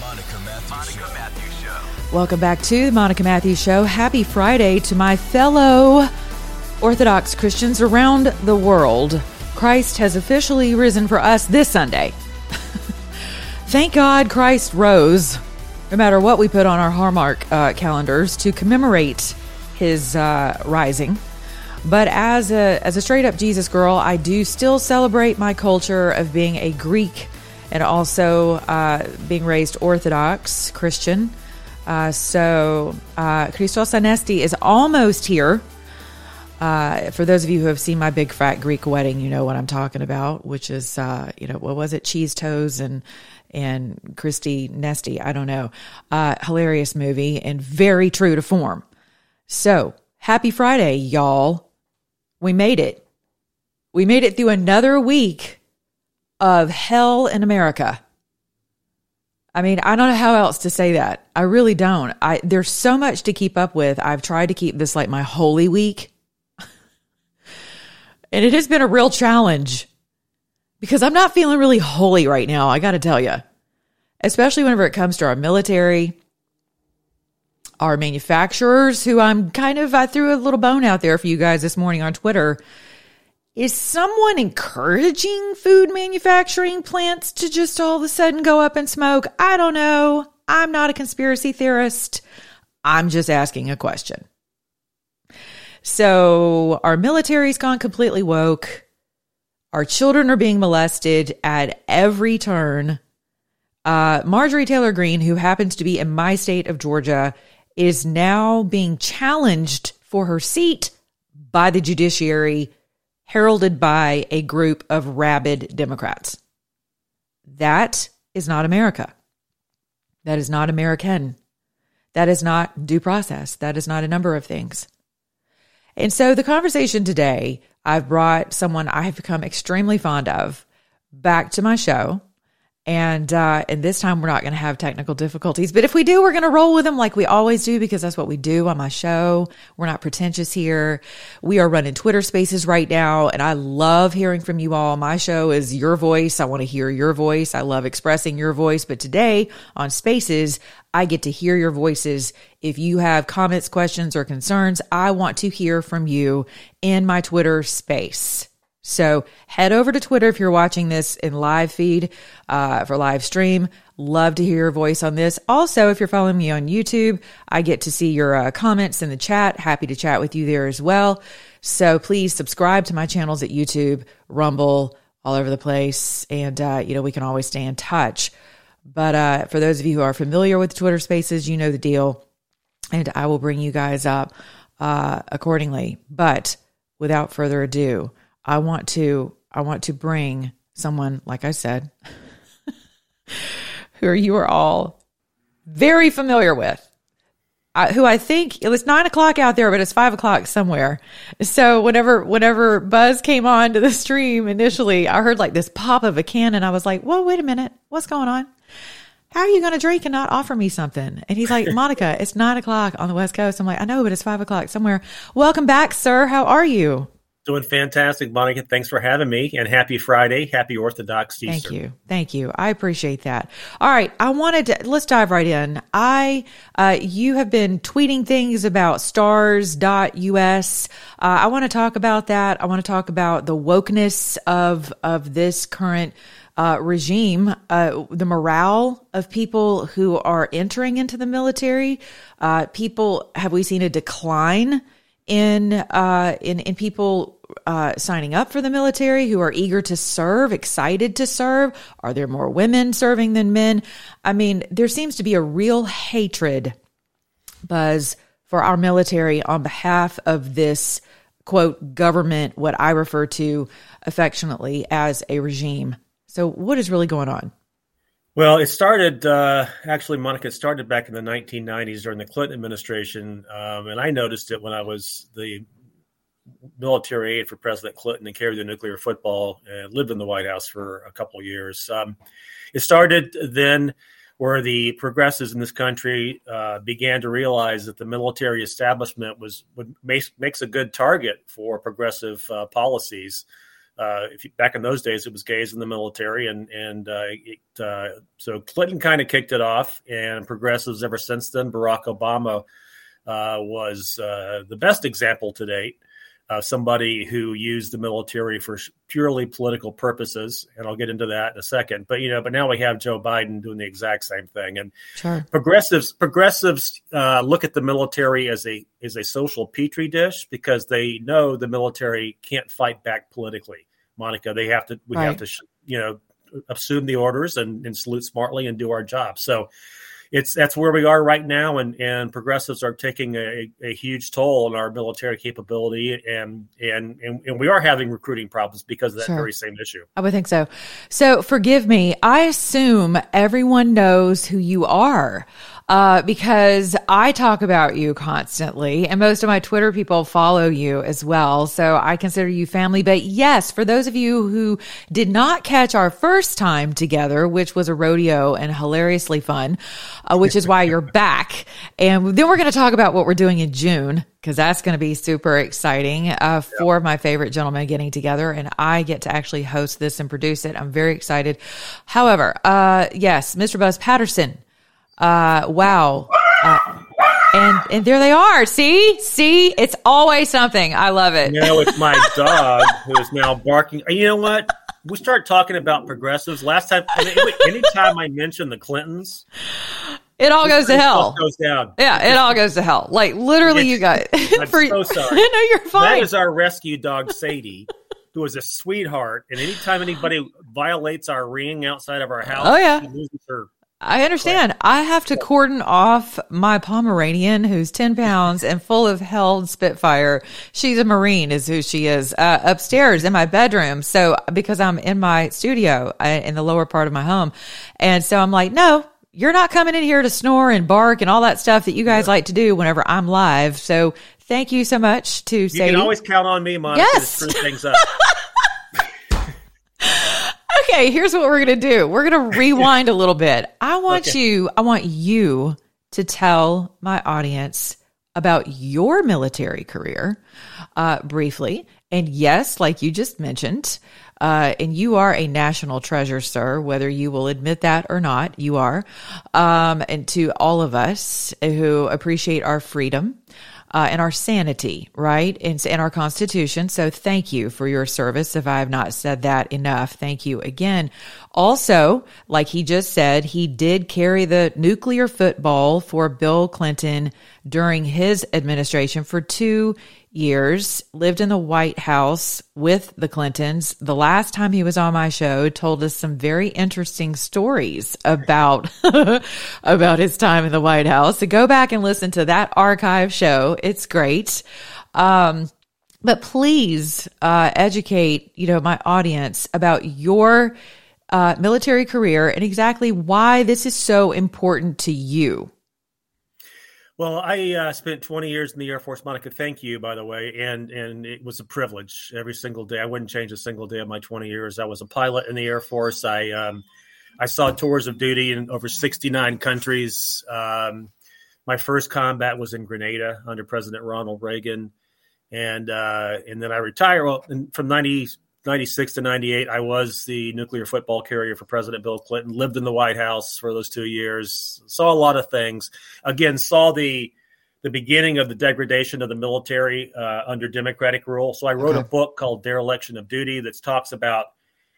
Monica Matthew Show. Welcome back to the Monica Matthew Show. Happy Friday to my fellow Orthodox Christians around the world. Christ has officially risen for us this Sunday. Thank God Christ rose, no matter what we put on our Hallmark calendars to commemorate his rising. But as a straight-up Jesus girl, I do still celebrate my culture of being a Greek and also being raised Orthodox Christian. So Christos Anesti is almost here. For those of you who have seen my big fat Greek wedding, you know what I'm talking about, which is, what was it? Cheese Toes and Christy Nesty. I don't know. Hilarious movie and very true to form. So happy Friday, y'all. We made it. We made it through another week of hell in America. I mean, I don't know how else to say that. I really don't. There's so much to keep up with. I've tried to keep this like my holy week. And it has been a real challenge because I'm not feeling really holy right now. I got to tell you, especially whenever it comes to our military, our manufacturers, who I threw a little bone out there for you guys this morning on Twitter. Is someone encouraging food manufacturing plants to just all of a sudden go up in smoke? I don't know. I'm not a conspiracy theorist. I'm just asking a question. So our military's gone completely woke. Our children are being molested at every turn. Marjorie Taylor Greene, who happens to be in my state of Georgia, is now being challenged for her seat by the judiciary, heralded by a group of rabid Democrats. That is not America. That is not American. That is not due process. That is not a number of things. And so the conversation today, I've brought someone I have become extremely fond of back to my show. And this time we're not going to have technical difficulties. But if we do, we're going to roll with them like we always do, because that's what we do on my show. We're not pretentious here. We are running Twitter Spaces right now, and I love hearing from you all. My show is your voice. I want to hear your voice. I love expressing your voice. But today on Spaces, I get to hear your voices. If you have comments, questions, or concerns, I want to hear from you in my Twitter space. So head over to Twitter if you're watching this in live feed for live stream. Love to hear your voice on this. Also, if you're following me on YouTube, I get to see your comments in the chat. Happy to chat with you there as well. So please subscribe to my channels at YouTube, Rumble, all over the place. And, we can always stay in touch. But for those of you who are familiar with Twitter Spaces, you know the deal. And I will bring you guys up accordingly. But without further ado, I want to bring someone, like I said, who you are all very familiar with, who I think it was 9 o'clock out there, but it's 5 o'clock somewhere. So whenever Buzz came on to the stream initially, I heard like this pop of a can and I was like, whoa, wait a minute. What's going on? How are you going to drink and not offer me something? And he's like, Monica, it's 9 o'clock on the West Coast. I'm like, I know, but it's 5 o'clock somewhere. Welcome back, sir. How are you? Doing fantastic, Monica. Thanks for having me, and happy Friday. Happy Orthodox Easter. Thank you. I appreciate that. All right, let's dive right in. You have been tweeting things about stars.us. I want to talk about that. I want to talk about the wokeness of this current regime, the morale of people who are entering into the military. Have we seen a decline in people signing up for the military, who are eager to serve, excited to serve? Are there more women serving than men? I mean, there seems to be a real hatred, Buzz, for our military on behalf of this, quote, government, what I refer to affectionately as a regime. So what is really going on? Well, it started, actually, Monica, it started back in the 1990s during the Clinton administration. And I noticed it when I was the military aide for President Clinton and carried the nuclear football and lived in the White House for a couple of years. It started then where the progressives in this country began to realize that the military establishment makes a good target for progressive policies. Back in those days, it was gays in the military. So Clinton kind of kicked it off, and progressives ever since then. Barack Obama was the best example to date, somebody who used the military for purely political purposes. And I'll get into that in a second. But, but now we have Joe Biden doing the exact same thing. And sure. Progressives look at the military as a social petri dish because they know the military can't fight back politically. Monica, they have to, we have to, assume the orders and salute smartly and do our job. So that's where we are right now. And progressives are taking a huge toll on our military capability. And we are having recruiting problems because of that very same issue. I would think so. So forgive me. I assume everyone knows who you are because I talk about you constantly and most of my Twitter people follow you as well. So I consider you family. But yes, for those of you who did not catch our first time together, which was a rodeo and hilariously fun, which is why you're back. And then we're going to talk about what we're doing in June, because that's going to be super exciting. Four of my favorite gentlemen getting together, and I get to actually host this and produce it. I'm very excited. However, yes, Mr. Buzz Patterson. Wow. And there they are. See, it's always something. I love it. Now it's my dog who is now barking. You know what? We started talking about progressives last time. Anytime I mention the Clintons, it all goes to hell. Goes down. Yeah, it all goes to hell. Like literally, you guys. I'm so sorry. No, you're fine. That is our rescue dog, Sadie, who is a sweetheart. And anytime anybody violates our ring outside of our house, she loses her. I understand. Right. I have to cordon off my Pomeranian, who's 10 pounds and full of held Spitfire. She's a Marine is who she is, upstairs in my bedroom. So because I'm in my studio in the lower part of my home. And so I'm like, no, you're not coming in here to snore and bark and all that stuff that you guys like to do whenever I'm live. So thank you so much to Sadie. You can always count on me, Monica, to screw things up. Okay, here's what we're going to do. We're going to rewind a little bit. I want you to tell my audience about your military career briefly. And yes, like you just mentioned, and you are a national treasure, sir, whether you will admit that or not, you are. And to all of us who appreciate our freedom, and our sanity, right? And our Constitution. So thank you for your service. If I have not said that enough, thank you again. Also, like he just said, he did carry the nuclear football for Bill Clinton during his administration for 2 years, lived in the White House with the Clintons. The last time he was on my show, told us some very interesting stories about, about his time in the White House. So go back and listen to that archive show. It's great. But please, educate, my audience about your, military career and exactly why this is so important to you. Well, I spent 20 years in the Air Force, Monica. Thank you, by the way. And it was a privilege every single day. I wouldn't change a single day of my 20 years. I was a pilot in the Air Force. I saw tours of duty in over 69 countries. My first combat was in Grenada under President Ronald Reagan. And then I retired. Well, from 96 to 98, I was the nuclear football carrier for President Bill Clinton, lived in the White House for those 2 years, saw a lot of things. Again, saw the beginning of the degradation of the military under Democratic rule. So I wrote a book called Dereliction of Duty that talks about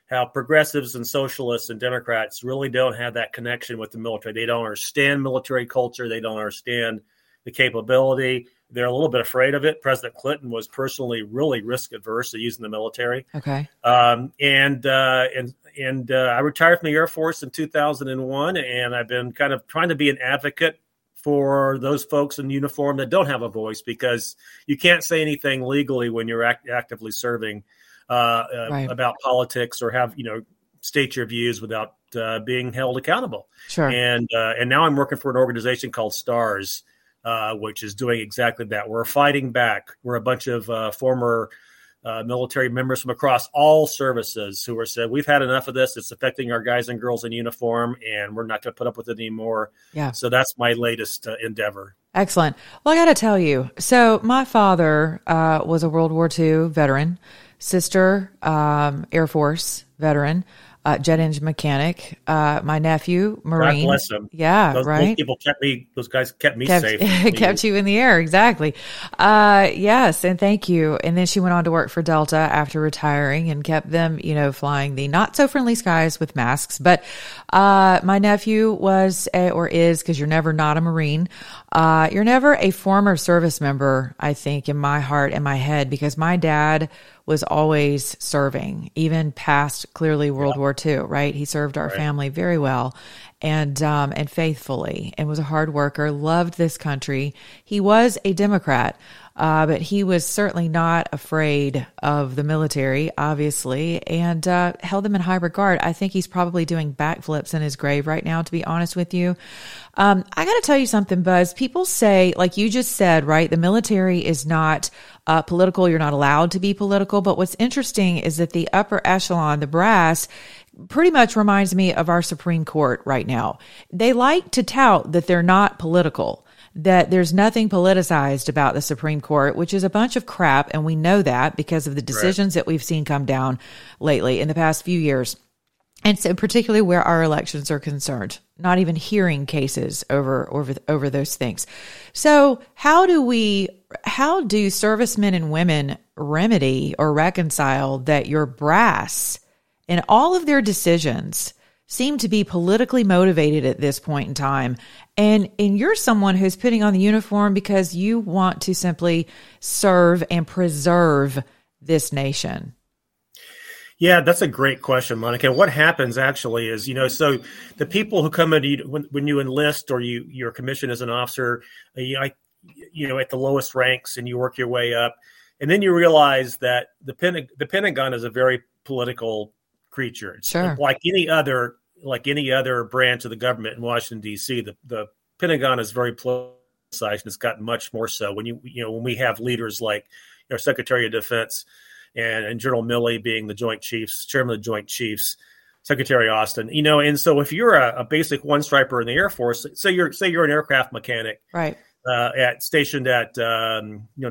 how progressives and socialists and Democrats really don't have that connection with the military. They don't understand military culture. They don't understand the capability. They're a little bit afraid of it. President Clinton was personally really risk averse to using the military. Okay. I retired from the Air Force in 2001, and I've been kind of trying to be an advocate for those folks in uniform that don't have a voice because you can't say anything legally when you're actively serving about politics or have state your views without being held accountable. Sure. And now I'm working for an organization called STARS, which is doing exactly that. We're fighting back. We're a bunch of former military members from across all services who are said, we've had enough of this. It's affecting our guys and girls in uniform, and we're not going to put up with it anymore. Yeah. So that's my latest endeavor. Excellent. Well, I got to tell you, so my father was a World War II veteran, sister, Air Force veteran, jet engine mechanic, my nephew, Marine. God bless him. Yeah, right. Those guys kept me safe. Kept you in the air, exactly. Yes, and thank you. And then she went on to work for Delta after retiring and kept them, you know, flying the not-so-friendly skies with masks. But my nephew was or is, because you're never not a Marine. You're never a former service member, I think, in my heart and my head, because my dad was always serving, even past clearly World War II, right? He served our family very well and faithfully, and was a hard worker, loved this country. He was a Democrat, but he was certainly not afraid of the military, obviously, and held them in high regard. I think he's probably doing backflips in his grave right now, to be honest with you. I got to tell you something, Buzz. People say, like you just said, right, the military is not political. You're not allowed to be political. But what's interesting is that the upper echelon, the brass, pretty much reminds me of our Supreme Court right now. They like to tout that they're not political, that there's nothing politicized about the Supreme Court, which is a bunch of crap. And we know that because of the decisions that we've seen come down lately in the past few years. And so particularly where our elections are concerned, not even hearing cases over those things. So how do servicemen and women remedy or reconcile that your brass and all of their decisions seem to be politically motivated at this point in time? And you're someone who's putting on the uniform because you want to simply serve and preserve this nation. Yeah, that's a great question, Monica. What happens actually is, you know, so the people who come in when you enlist or your commission as an officer, at the lowest ranks, and you work your way up, and then you realize that the Pentagon is a very political creature. It's like any other branch of the government in Washington, D.C., the Pentagon is very politicized, and it's gotten much more so when we have leaders like our Secretary of Defense and General Milley being the Joint Chiefs, Chairman of the Joint Chiefs, Secretary Austin, you know. And so if you're a basic one striper in the Air Force, say you're an aircraft mechanic, right? Stationed at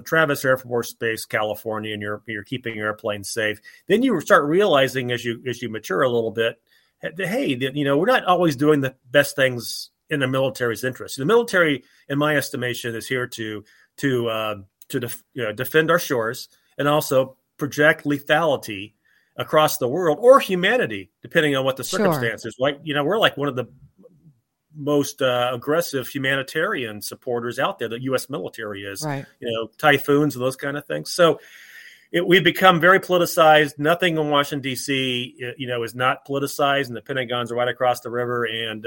Travis Air Force Base, California, and you're keeping your airplane safe. Then you start realizing as you mature a little bit, hey, we're not always doing the best things in the military's interest. The military, in my estimation, is here to defend our shores and also project lethality across the world or humanity, depending on what the circumstances. Sure. Like, you know, we're like one of the most aggressive humanitarian supporters out there, the U.S. military is, right. You know, typhoons and those kind of things. So we become very politicized. Nothing in Washington, D.C., you know, is not politicized, and the Pentagon's right across the river, and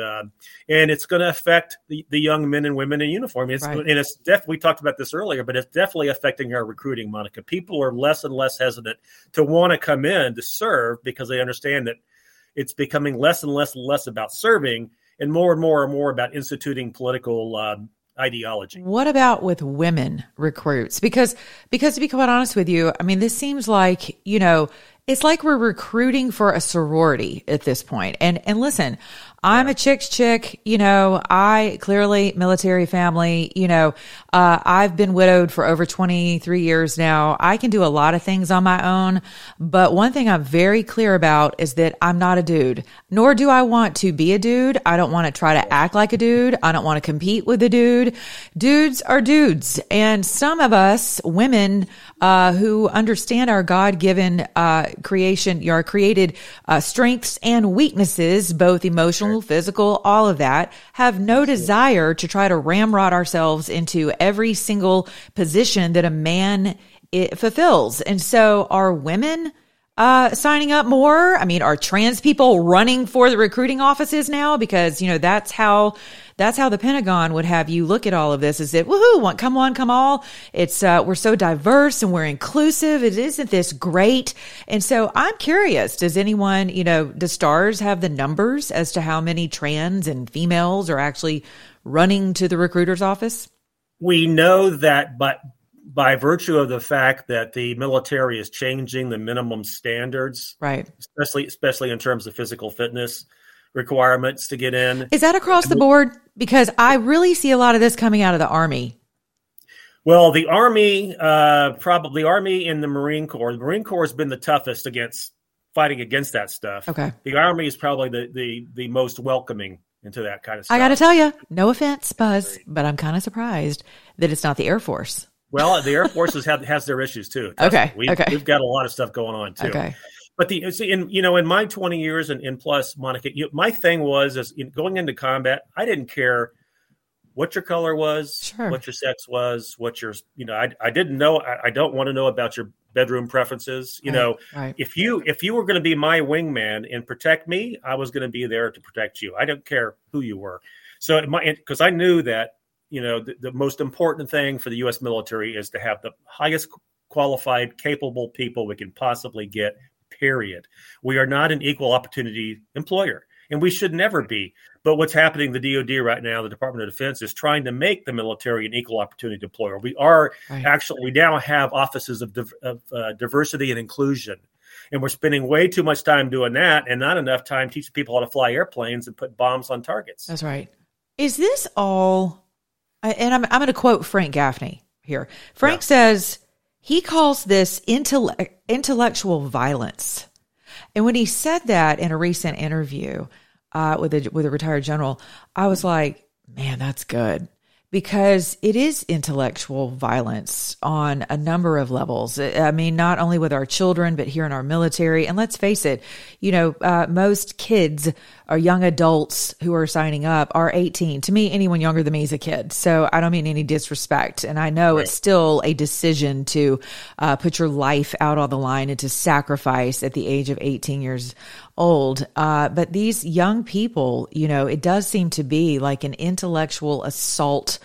it's going to affect the young men and women in uniform. We talked about this earlier, but it's definitely affecting our recruiting, Monica. People are less and less hesitant to want to come in to serve because they understand that it's becoming less and less and less about serving, and more and more and more about instituting political ideology. What about with women recruits? Because to be quite honest with you, I mean, this seems like, you know, it's like we're recruiting for a sorority at this point. And listen, I'm a chick's chick, you know, I clearly military family, you know, I've been widowed for over 23 years now. I can do a lot of things on my own, but one thing I'm very clear about is that I'm not a dude, nor do I want to be a dude. I don't want to try to act like a dude. I don't want to compete with a dude. Dudes are dudes. And some of us women, who understand our God-given, creation, you are created, strengths and weaknesses, both emotional, physical, all of that, have no desire to try to ramrod ourselves into every single position that a man fulfills. And so are women signing up more? I mean, are trans people running for the recruiting offices now? Because, you know, that's how the Pentagon would have you look at all of this, is that, woohoo, come one, come all. It's, we're so diverse and we're inclusive. Isn't this great? And so I'm curious, does anyone, you know, does STARS have the numbers as to how many trans and females are actually running to the recruiter's office? We know that, but by virtue of the fact that the military is changing the minimum standards, right? Especially in terms of physical fitness requirements to get in. Is that across the board? Because I really see a lot of this coming out of the Army. Well, the Army, probably Army and the Marine Corps. The Marine Corps has been the toughest against fighting against that stuff. Okay. The Army is probably the most welcoming into that kind of stuff. I got to tell you, no offense, Buzz, but I'm kind of surprised that it's not the Air Force. Well, the Air Force has their issues too. Okay. We've got a lot of stuff going on too. Okay. But in my 20 years and plus, Monica, my thing was going into combat, I didn't care what your color was, sure, what your sex was, what your, you know, I didn't know. I don't want to know about your bedroom preferences. You know, if you were going to be my wingman and protect me, I was going to be there to protect you. I don't care who you were. So because I knew that, you know, the most important thing for the U.S. military is to have the highest qualified, capable people we can possibly get, period. We are not an equal opportunity employer, and we should never be. But what's happening, the DOD right now, the Department of Defense, is trying to make the military an equal opportunity employer. We are we now have offices of diversity and inclusion. And we're spending way too much time doing that and not enough time teaching people how to fly airplanes and put bombs on targets. That's right. Is this all... And I'm going to quote Frank Gaffney here. Frank says he calls this intellectual violence. And when he said that in a recent interview with a retired general, I was like, man, that's good. Because it is intellectual violence on a number of levels. I mean, not only with our children, but here in our military. And let's face it, you know, most kids or young adults who are signing up are 18. To me, anyone younger than me is a kid. So I don't mean any disrespect. And I know it's still a decision to put your life out on the line and to sacrifice at the age of 18 years old. But these young people, you know, it does seem to be like an intellectual assault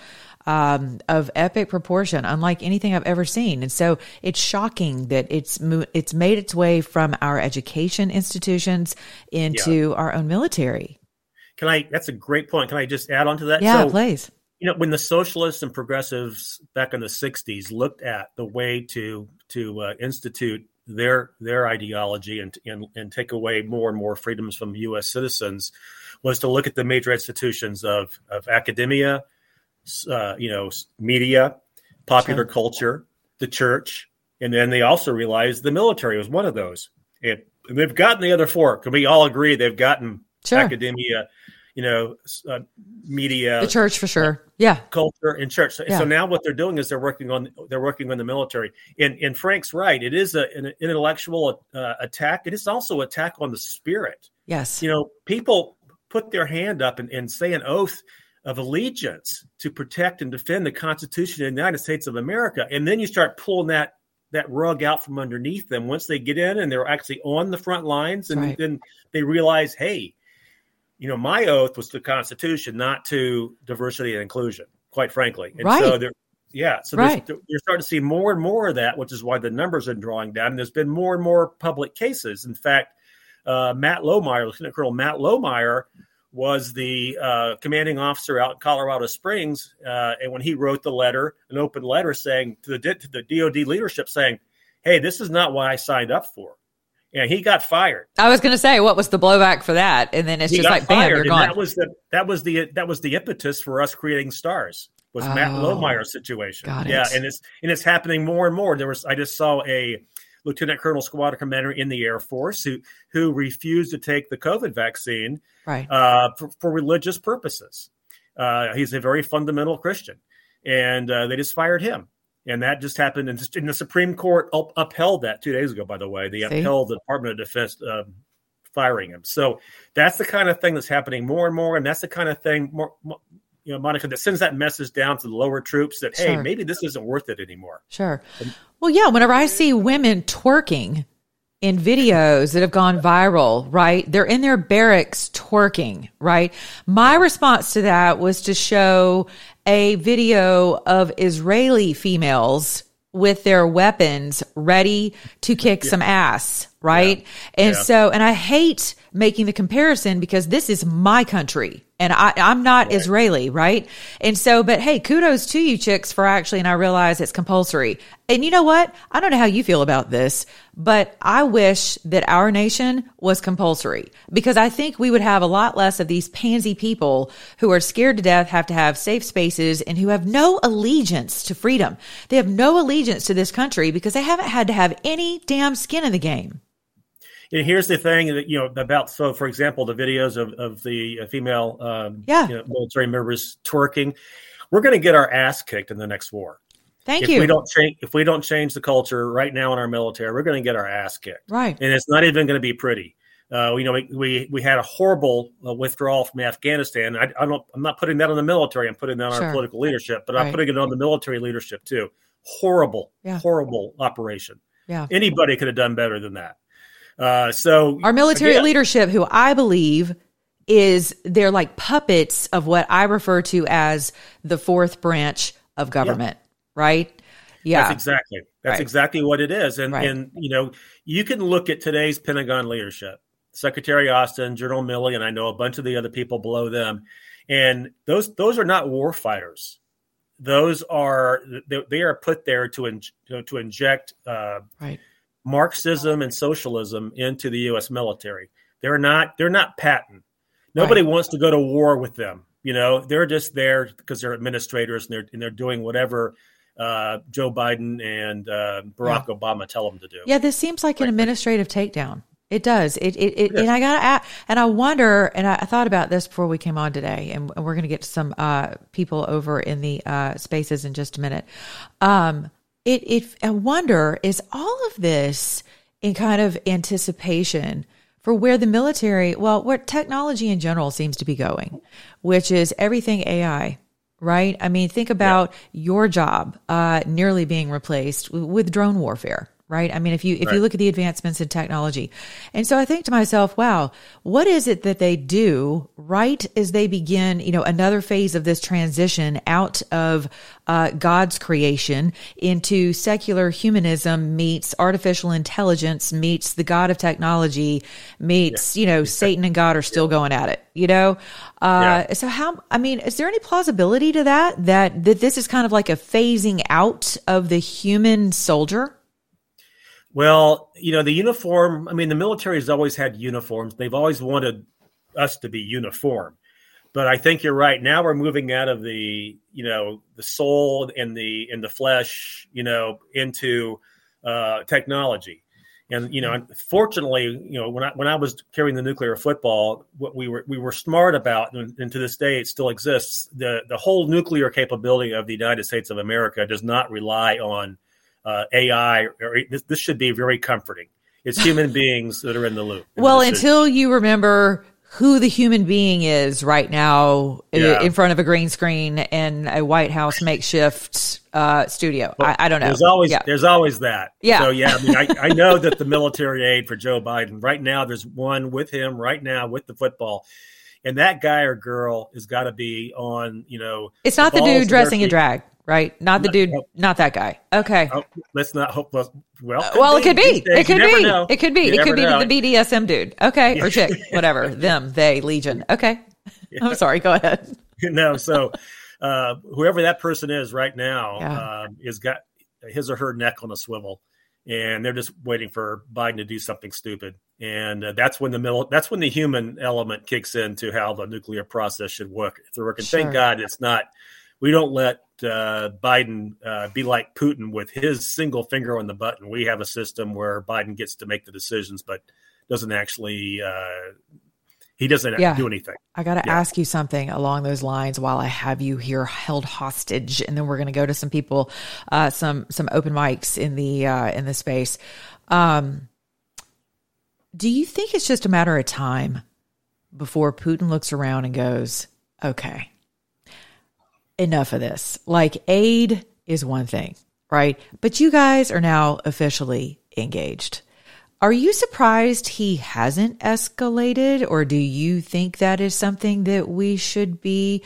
of epic proportion, unlike anything I've ever seen. And so it's shocking that it's made its way from our education institutions into our own military. That's a great point. Can I just add on to that? Yeah, so, please. You know, when the socialists and progressives back in the 60s looked at the way to institute their ideology and take away more and more freedoms from U.S. citizens, was to look at the major institutions of academia, media, popular culture, the church, and then they also realized the military was one of those. And they've gotten the other four. Can we all agree they've gotten academia, you know, media, the church for sure, culture and church. So now what they're doing is they're working on the military. And Frank's right; it is an intellectual attack. It is also an attack on the spirit. Yes, you know, people put their hand up and say an oath of allegiance to protect and defend the Constitution of the United States of America, and then you start pulling that rug out from underneath them once they get in and they're actually on the front lines, and then they realize, hey, you know, my oath was to the Constitution, not to diversity and inclusion, quite frankly. And you're starting to see more and more of that, which is why the numbers are drawing down. And there's been more and more public cases. In fact, Lieutenant Colonel Matt Lohmeyer was the commanding officer out in Colorado Springs. And when he wrote the letter, an open letter saying to the DOD leadership saying, hey, this is not what I signed up for. And he got fired. I was going to say, what was the blowback for that? And then he just like, bam, you're gone. That was the impetus for us creating STARS, was Matt Lohmeyer's situation. Yeah, and it's happening more and more. I just saw a lieutenant colonel squadron commander in the Air Force who refused to take the COVID vaccine for religious purposes. He's a very fundamental Christian, and they just fired him. And that just happened, and the Supreme Court upheld that 2 days ago, by the way. They upheld the Department of Defense firing him. So that's the kind of thing that's happening more and more, and that's the kind of thing, Monica, that sends that message down to the lower troops that, hey, maybe this isn't worth it anymore. Sure. Well, yeah, whenever I see women twerking in videos that have gone viral, right? They're in their barracks twerking, right? My response to that was to show a video of Israeli females with their weapons ready to kick some ass, right? So, and I hate making the comparison because this is my country and I'm not Israeli, right? And so, but hey, kudos to you chicks for actually, and I realize it's compulsory. And you know what? I don't know how you feel about this, but I wish that our nation was compulsory because I think we would have a lot less of these pansy people who are scared to death, have to have safe spaces and who have no allegiance to freedom. They have no allegiance to this country because they haven't had to have any damn skin in the game. And here's the thing that, you know, about, so for example, the videos of the female you know, military members twerking, we're going to get our ass kicked in the next war. Thank you. If we don't change the culture right now in our military, we're going to get our ass kicked. Right. And it's not even going to be pretty. You know, we had a horrible withdrawal from Afghanistan. I'm not putting that on the military. I'm putting that on our political leadership, but I'm putting it on the military leadership too. Horrible operation. Yeah. Anybody could have done better than that. So our military leadership, who I believe is they're like puppets of what I refer to as the fourth branch of government, right? Yeah, that's exactly what it is. And, and, you know, you can look at today's Pentagon leadership, Secretary Austin, General Milley, and I know a bunch of the other people below them. And those are not war fighters. They are put there to inject, Marxism and socialism into the U.S. military. They're not patent. Nobody wants to go to war with them. You know, they're just there because they're administrators and they're doing whatever Joe Biden and Barack Obama tell them to do. Yeah, this seems like an administrative takedown. It does. It and I gotta ask, and I wonder, and I thought about this before we came on today, and we're gonna get some people over in the spaces in just a minute. I wonder, is all of this in kind of anticipation for where the military, where technology in general seems to be going, which is everything AI, right? I mean, think about your job nearly being replaced with drone warfare, right? I mean, if you look at the advancements in technology. And so I think to myself, wow, what is it that they do right as they begin, you know, another phase of this transition out of God's creation into secular humanism meets artificial intelligence meets the God of technology meets, you know, Satan and God are still going at it, you know? So is there any plausibility to that this is kind of like a phasing out of the human soldier? Well, you know, the uniform, I mean, the military has always had uniforms. They've always wanted us to be uniform. But I think you're right. Now we're moving out of the, you know, the soul and the flesh, you know, into technology. And, you know, fortunately, you know, when I was carrying the nuclear football, what we were smart about, and to this day it still exists, the whole nuclear capability of the United States of America does not rely on AI, this should be very comforting. It's human beings that are in the loop. Well, until you remember who the human being is right now in front of a green screen in a White House makeshift studio. Well, I don't know. There's always that. Yeah. So, yeah, I mean, I know that the military aid for Joe Biden right now, there's one with him right now with the football. And that guy or girl has got to be on, you know. It's not the dude dressing in drag. Right? Not the dude, not that guy. Okay. Oh, let's not hope. Well, it could be. It could be. It could be. It could be the BDSM dude. Okay. Or chick, whatever. Them, they, legion. Okay. Yeah. I'm sorry. Go ahead. No. So whoever that person is right now has got his or her neck on a swivel, and they're just waiting for Biden to do something stupid. And that's when the human element kicks into how the nuclear process should work. And thank God it's not. We don't let Biden be like Putin with his single finger on the button. We have a system where Biden gets to make the decisions, but doesn't actually do anything. I got to ask you something along those lines while I have you here held hostage, and then we're going to go to some people, some open mics in the space. Do you think it's just a matter of time before Putin looks around and goes, okay, enough of this? Like, aid is one thing, right? But you guys are now officially engaged. Are you surprised he hasn't escalated, or do you think that is something that we should be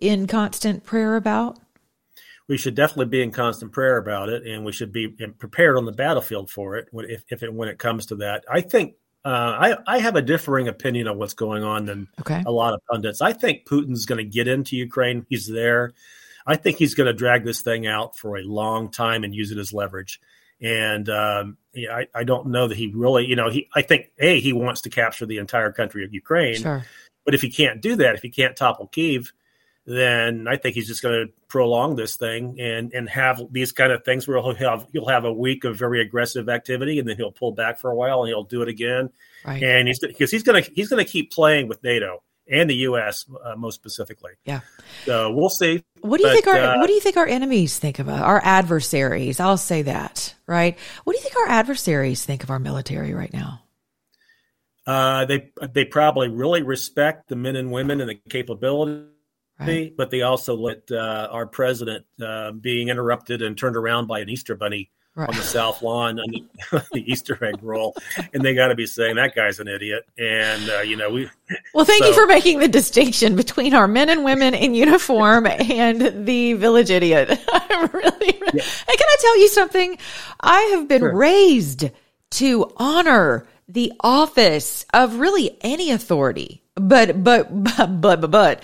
in constant prayer about? We should definitely be in constant prayer about it, and we should be prepared on the battlefield for it when it comes to that. I think I have a differing opinion on what's going on than a lot of pundits. I think Putin's going to get into Ukraine. He's there. I think he's going to drag this thing out for a long time and use it as leverage. And I don't know that he really, I think, A, he wants to capture the entire country of Ukraine. Sure. But if he can't do that, if he can't topple Kyiv, then I think he's just going to prolong this thing and have these kind of things where he'll have a week of very aggressive activity, and then he'll pull back for a while and he'll do it again. Right. And he's going to keep playing with NATO and the U.S. Most specifically. Yeah. So we'll see. What do you think our enemies think of our adversaries? I'll say that, right? What do you think our adversaries think of our military right now? They probably really respect the men and women and the capability. Right. But they also let our president being interrupted and turned around by an Easter bunny on the South Lawn on the Easter egg roll. And they got to be saying, that guy's an idiot. And, thank you for making the distinction between our men and women in uniform and the village idiot. Really. Yeah. And can I tell you something? I have been raised to honor the office of really any authority. But that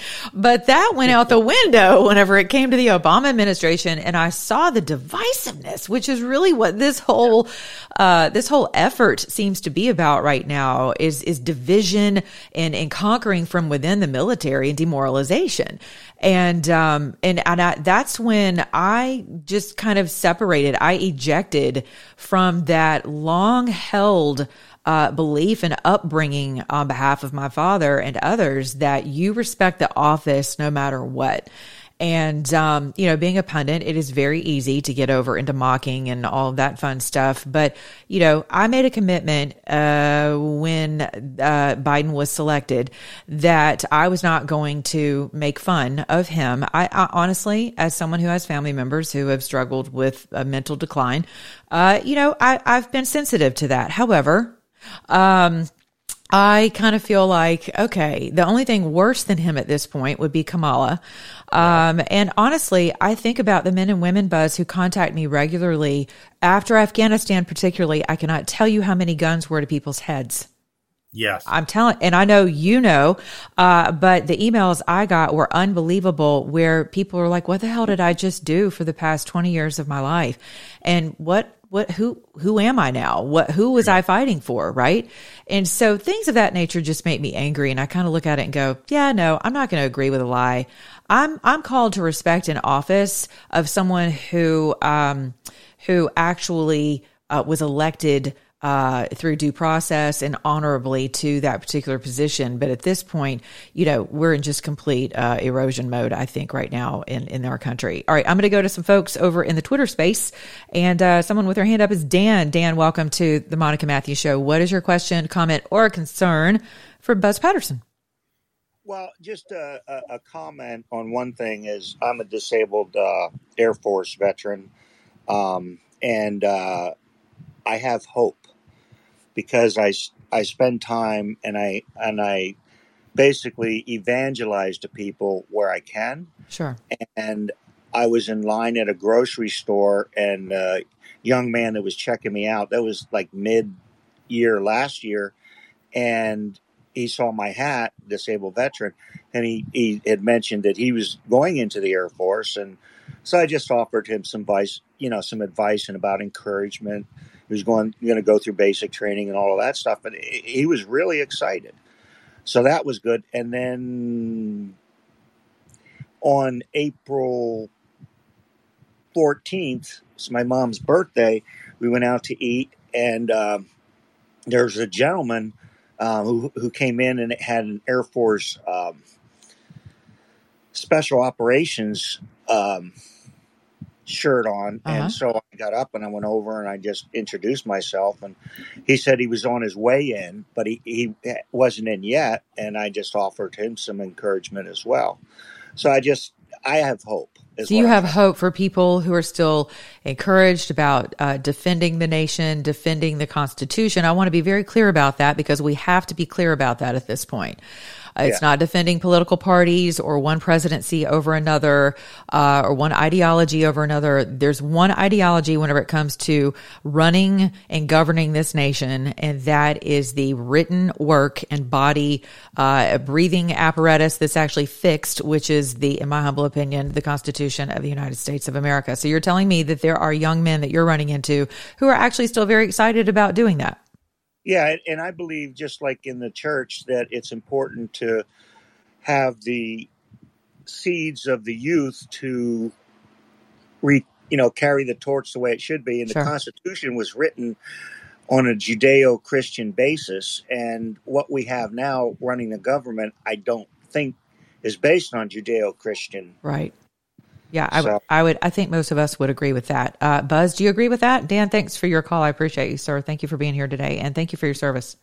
went out the window whenever it came to the Obama administration, and I saw the divisiveness, which is really what this whole effort seems to be about right now is division and conquering from within the military and demoralization. And that's when I just kind of separated. I ejected from that long held belief and upbringing on behalf of my father and others that you respect the office no matter what. And, being a pundit, it is very easy to get over into mocking and all that fun stuff. But, I made a commitment when Biden was selected that I was not going to make fun of him. I honestly, as someone who has family members who have struggled with a mental decline, I've been sensitive to that. However, I kind of feel like, okay, the only thing worse than him at this point would be Kamala. And honestly, I think about the men and women, Buzz, who contact me regularly after Afghanistan, particularly. I cannot tell you how many guns were to people's heads. Yes. I'm telling, and I know but the emails I got were unbelievable, where people were like, what the hell did I just do for the past 20 years of my life? And who am I now? Who was I fighting for? Right. And so things of that nature just make me angry. And I kind of look at it and go, yeah, no, I'm not going to agree with a lie. I'm called to respect an office of someone who actually was elected through due process and honorably to that particular position. But at this point, we're in just complete erosion mode, I think, right now in our country. All right, I'm going to go to some folks over in the Twitter space, and someone with their hand up is Dan. Dan, welcome to the Monica Matthew Show. What is your question, comment, or concern for Buzz Patterson? Well, just a comment on one thing is I'm a disabled Air Force veteran, and I have hope. Because I spend time and I basically evangelize to people where I can. Sure. And I was in line at a grocery store, and a young man that was checking me out, that was like mid-year last year, and he saw my hat, disabled veteran, and he had mentioned that he was going into the Air Force, and so I just offered him some advice, some advice and about encouragement. He was going to go through basic training and all of that stuff. But he was really excited. So that was good. And then on April 14th, it's my mom's birthday, we went out to eat. And there's a gentleman who came in and had an Air Force special operations shirt on. Uh-huh. And so I got up and I went over and I just introduced myself, and he said he was on his way in, but he wasn't in yet, and I just offered him some encouragement as well. So I just I have hope. Do you have hope for people who are still encouraged about defending the nation, defending the Constitution? I want to be very clear about that, because we have to be clear about that at this point. It's not defending political parties or one presidency over another, or one ideology over another. There's one ideology whenever it comes to running and governing this nation, and that is the written work and body breathing apparatus that's actually fixed, which is, the, in my humble opinion, the Constitution of the United States of America. So you're telling me that there are young men that you're running into who are actually still very excited about doing that. Yeah, and I believe, just like in the church, that it's important to have the seeds of the youth to, carry the torch the way it should be. And sure. The Constitution was written on a Judeo-Christian basis, and what we have now running the government, I don't think is based on Judeo-Christian. Right. Yeah, I think most of us would agree with that. Buzz, do you agree with that? Dan, thanks for your call. I appreciate you, sir. Thank you for being here today, and thank you for your service.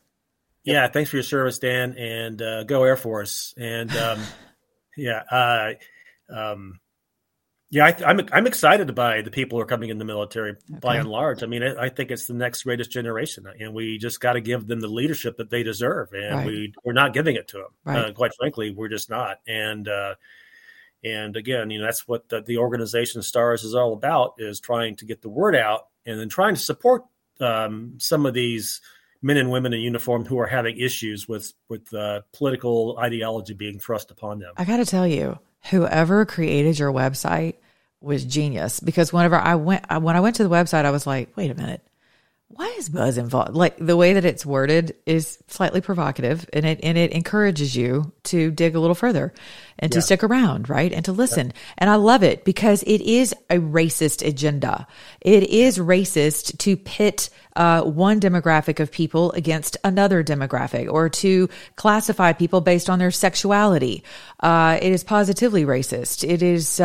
Yep. Yeah, thanks for your service, Dan, and go Air Force. And I'm excited by the people who are coming in the military by and large. I mean, I think it's the next greatest generation, and we just got to give them the leadership that they deserve, and we're not giving it to them. Right. Quite frankly, we're just not. And again, that's what the organization STARS is all about, is trying to get the word out and then trying to support some of these men and women in uniform who are having issues with political ideology being thrust upon them. I got to tell you, whoever created your website was genius, because when I went to the website, I was like, wait a minute. Why is Buzz involved? Like, the way that it's worded is slightly provocative, and it encourages you to dig a little further and to stick around, right? And to listen. Yeah. And I love it, because it is a racist agenda. It is racist to pit one demographic of people against another demographic, or to classify people based on their sexuality. It is positively racist. It is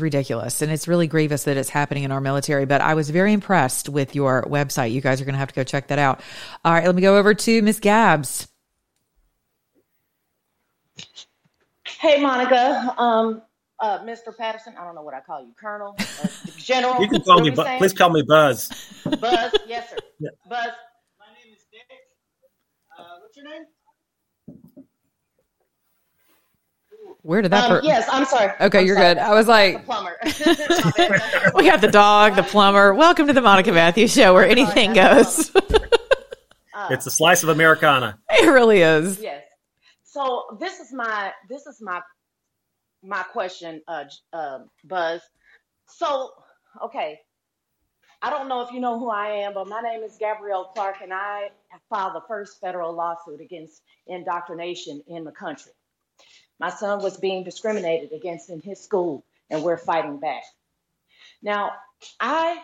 ridiculous, and it's really grievous that it's happening in our military. But I was very impressed with your website. You guys are going to have to go check that out. All right, let me go over to Miss Gabs. Hey, Monica. Mr. Patterson, I don't know what I call you, Colonel, General. You can call me, please call me Buzz. Buzz, yes, sir. Yeah. Buzz. My name is Dick. What's your name? Where did that person? Yes, I'm sorry. Okay, I'm sorry. Good. I was like, the plumber. We have the dog, the plumber. Welcome to the Monica Matthew Show, where anything goes. It's a slice of Americana. It really is. Yes. So this is my question, Buzz. So, okay, I don't know if you know who I am, but my name is Gabrielle Clark, and I filed the first federal lawsuit against indoctrination in the country. My son was being discriminated against in his school, and we're fighting back. Now, I'm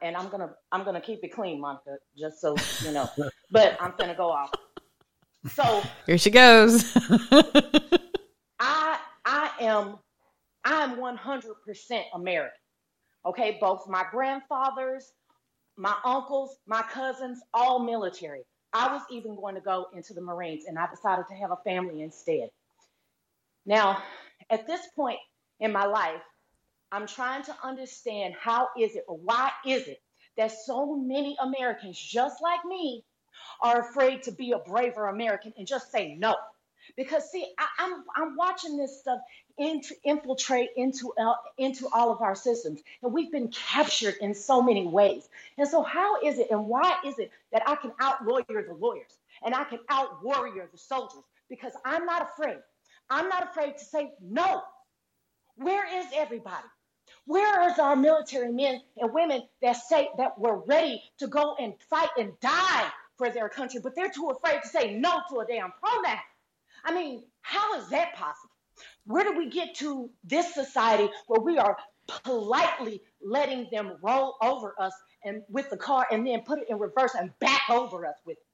gonna keep it clean, Monica, just so you know. But I'm gonna go off. So here she goes. I am 100% American. Okay, both my grandfathers, my uncles, my cousins, all military. I was even going to go into the Marines, and I decided to have a family instead. Now, at this point in my life, I'm trying to understand how is it, or why is it that so many Americans just like me are afraid to be a braver American and just say no. Because, see, I'm watching this stuff infiltrate into all of our systems, and we've been captured in so many ways. And so how is it and why is it that I can out-lawyer the lawyers and I can out-warrior the soldiers? Because I'm not afraid. I'm not afraid to say no. Where is everybody? Where is our military men and women that say that we're ready to go and fight and die for their country, but they're too afraid to say no to a damn pronoun? I mean, how is that possible? Where do we get to this society where we are politely letting them roll over us and with the car, and then put it in reverse and back over us with it?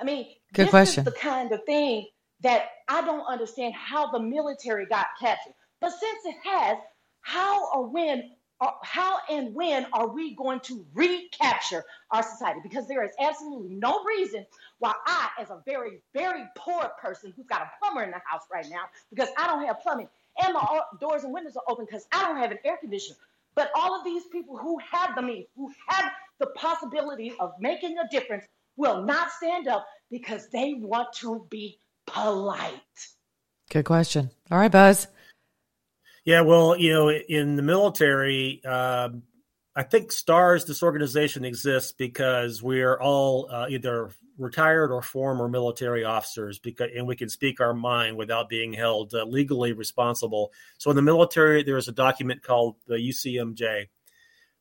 I mean, Good question. Is the kind of thing that I don't understand how the military got captured. But since it has, how and when are we going to recapture our society? Because there is absolutely no reason why I, as a very, very poor person who's got a plumber in the house right now, because I don't have plumbing, and my doors and windows are open because I don't have an air conditioner. But all of these people who have the means, who have the possibility of making a difference, will not stand up because they want to be polite. Good question. All right, Buzz. Yeah, well, you know, in the military, I think STARS, this organization, exists because we're all either retired or former military officers, because, and we can speak our mind without being held legally responsible. So in the military, there is a document called the UCMJ,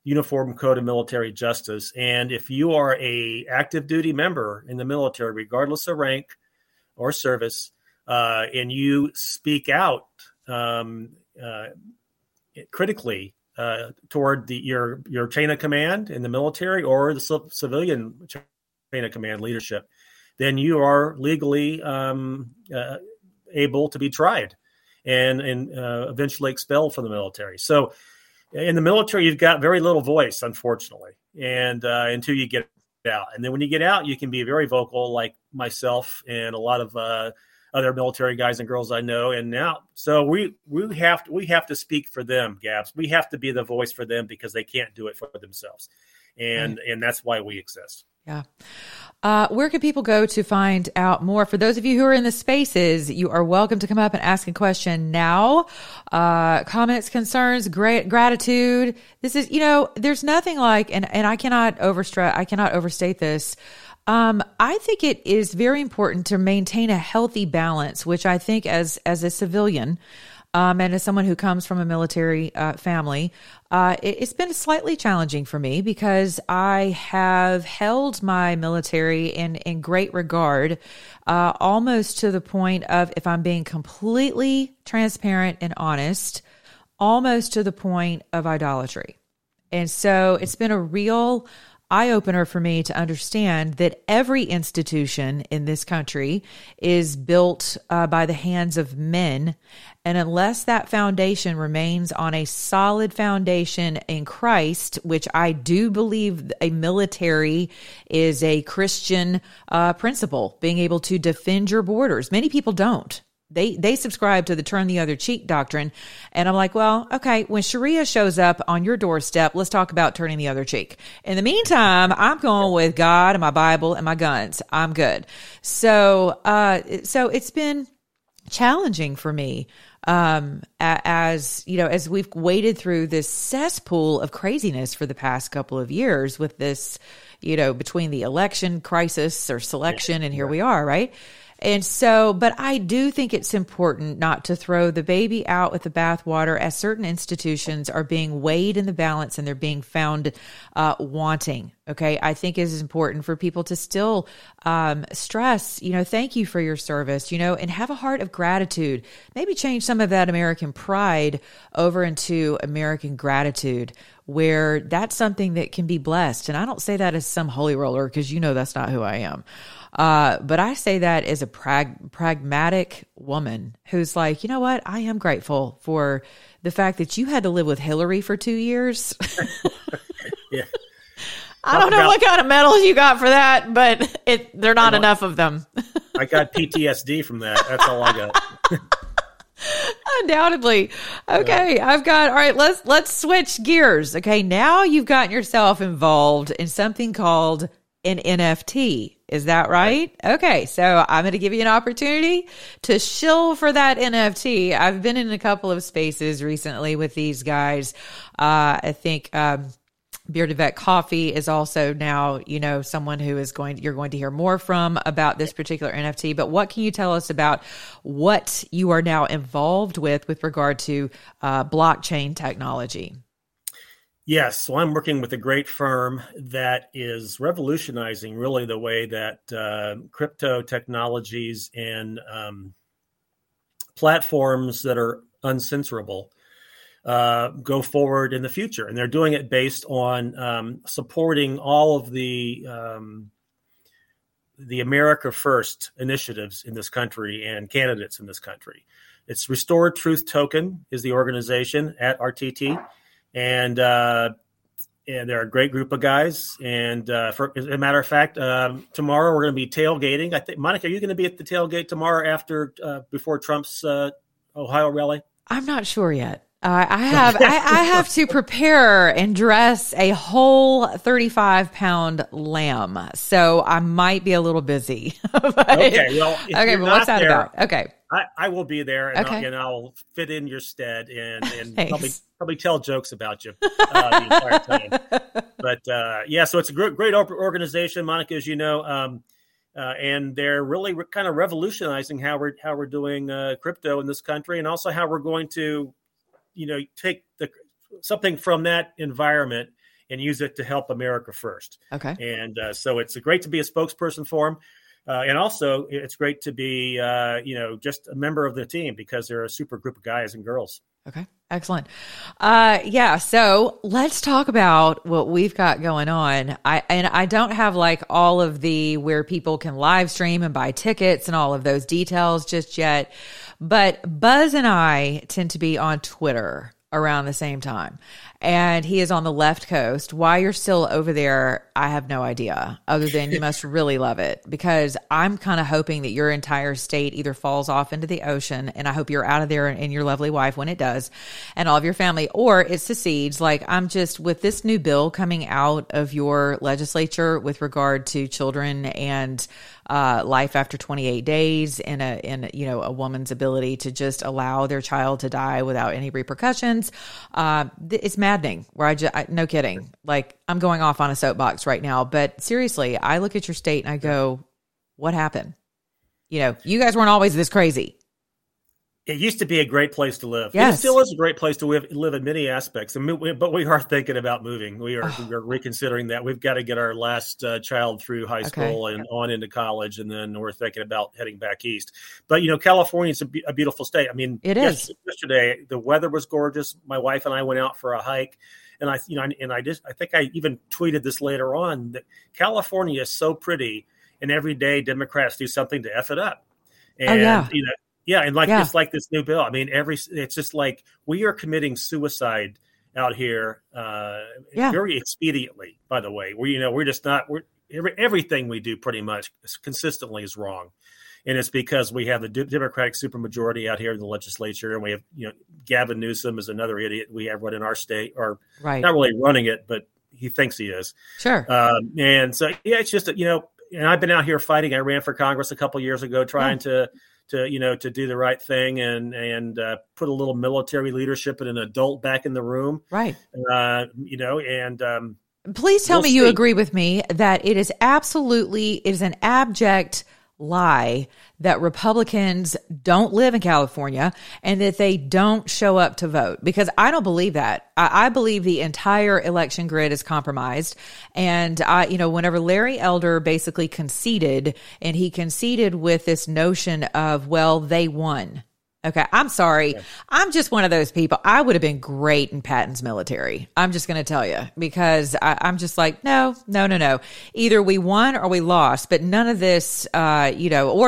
Uniform Code of Military Justice. And if you are a active duty member in the military, regardless of rank or service, and you speak out critically toward your chain of command in the military or the civilian chain of command leadership, then you are legally able to be tried and eventually expelled from the military. So in the military, you've got very little voice, unfortunately, and until you get out. And then when you get out, you can be very vocal, like myself and a lot of other military guys and girls I know. And now, so we have to speak for them, Gabs. We have to be the voice for them because they can't do it for themselves. And right. And that's why we exist. Yeah. Where can people go to find out more? For those of you who are in the spaces, you are welcome to come up and ask a question now. Comments, concerns, gratitude. This is, you know, there's nothing like, and I cannot overstate this. I think it is very important to maintain a healthy balance, which I think as a civilian, and as someone who comes from a military family, it's been slightly challenging for me because I have held my military in great regard, almost to the point of, if I'm being completely transparent and honest, almost to the point of idolatry. And so it's been a real eye-opener for me to understand that every institution in this country is built by the hands of men. And unless that foundation remains on a solid foundation in Christ, which I do believe a military is a Christian principle, being able to defend your borders. Many people don't. They subscribe to the turn the other cheek doctrine. And I'm like, well, okay, when Sharia shows up on your doorstep, let's talk about turning the other cheek. In the meantime, I'm going with God and my Bible and my guns. I'm good. So it's been challenging for me, as you know, as we've waded through this cesspool of craziness for the past couple of years with this, you know, between the election crisis or selection, and here we are, right? And so, but I do think it's important not to throw the baby out with the bathwater as certain institutions are being weighed in the balance and they're being found wanting. Okay. I think it is important for people to still stress, you know, thank you for your service, you know, and have a heart of gratitude. Maybe change some of that American pride over into American gratitude, where that's something that can be blessed. And I don't say that as some holy roller, because you know that's not who I am. But I say that as a pragmatic woman who's like, you know what? I am grateful for the fact that you had to live with Hillary for 2 years. Yeah. I don't know what kind of medals you got for that, but they're not enough of them. I got PTSD from that. That's all I got. Undoubtedly. Okay. Yeah. All right, let's switch gears. Okay. Now you've gotten yourself involved in something called an NFT. Is that right? Okay. So I'm going to give you an opportunity to shill for that NFT. I've been in a couple of spaces recently with these guys. I think, Bearded Vet Coffee is also now, you know, someone who is you're going to hear more from about this particular NFT. But what can you tell us about what you are now involved with regard to blockchain technology? Yes. So I'm working with a great firm that is revolutionizing really the way that crypto technologies and platforms that are uncensorable go forward in the future. And they're doing it based on supporting all of the America First initiatives in this country and candidates in this country. It's Restore Truth Token is the organization at RTT. And they're a great group of guys. And as a matter of fact, tomorrow we're going to be tailgating. I think, Monica, are you going to be at the tailgate tomorrow before Trump's Ohio rally? I'm not sure yet. I have to prepare and dress a whole 35-pound lamb, so I might be a little busy. But what's that about? Okay, I will be there, and I'll fit in your stead and probably tell jokes about you the entire time. But so it's a great organization, Monica, as you know. And they're really kind of revolutionizing how we're doing crypto in this country, and also how we're going to, take something from that environment and use it to help America first. Okay. And so it's great to be a spokesperson for them. And also it's great to be, just a member of the team, because they're a super group of guys and girls. Okay. Excellent. So let's talk about what we've got going on. I don't have like all of the where people can live stream and buy tickets and all of those details just yet. But Buzz and I tend to be on Twitter around the same time, and he is on the left coast. Why you're still over there, I have no idea, other than you must really love it, because I'm kind of hoping that your entire state either falls off into the ocean, and I hope you're out of there and your lovely wife when it does, and all of your family, or it secedes. Like, I'm just, with this new bill coming out of your legislature with regard to children and life after 28 days and a woman's ability to just allow their child to die without any repercussions. It's maddening, where no kidding. Like, I'm going off on a soapbox right now, but seriously, I look at your state and I go, what happened? You guys weren't always this crazy. It used to be a great place to live. Yes. It still is a great place to live in many aspects. But we are thinking about moving. We are reconsidering that. We've got to get our last child through high school and on into college, and then we're thinking about heading back east. But, California is a beautiful state. I mean, it is. Yesterday, the weather was gorgeous. My wife and I went out for a hike. And I think I even tweeted this later on, that California is so pretty, and every day Democrats do something to F it up. And, it's like this new bill. I mean, it's just like we are committing suicide out here very expediently, by the way. Everything we do pretty much consistently is wrong. And it's because we have the Democratic supermajority out here in the legislature, and we have, Gavin Newsom is another idiot we have running our state, or not really running it, but he thinks he is. Sure. And so, it's just, and I've been out here fighting. I ran for Congress a couple years ago trying to do the right thing and put a little military leadership and an adult back in the room. Right. Please tell me you agree with me that it is an abject lie that Republicans don't live in California and that they don't show up to vote, because I don't believe that. I believe the entire election grid is compromised. And whenever Larry Elder basically conceded with this notion of, well, they won. Okay. I'm sorry. Yeah. I'm just one of those people. I would have been great in Patton's military. I'm just going to tell you, because I'm just like, no. Either we won or we lost, but none of this, or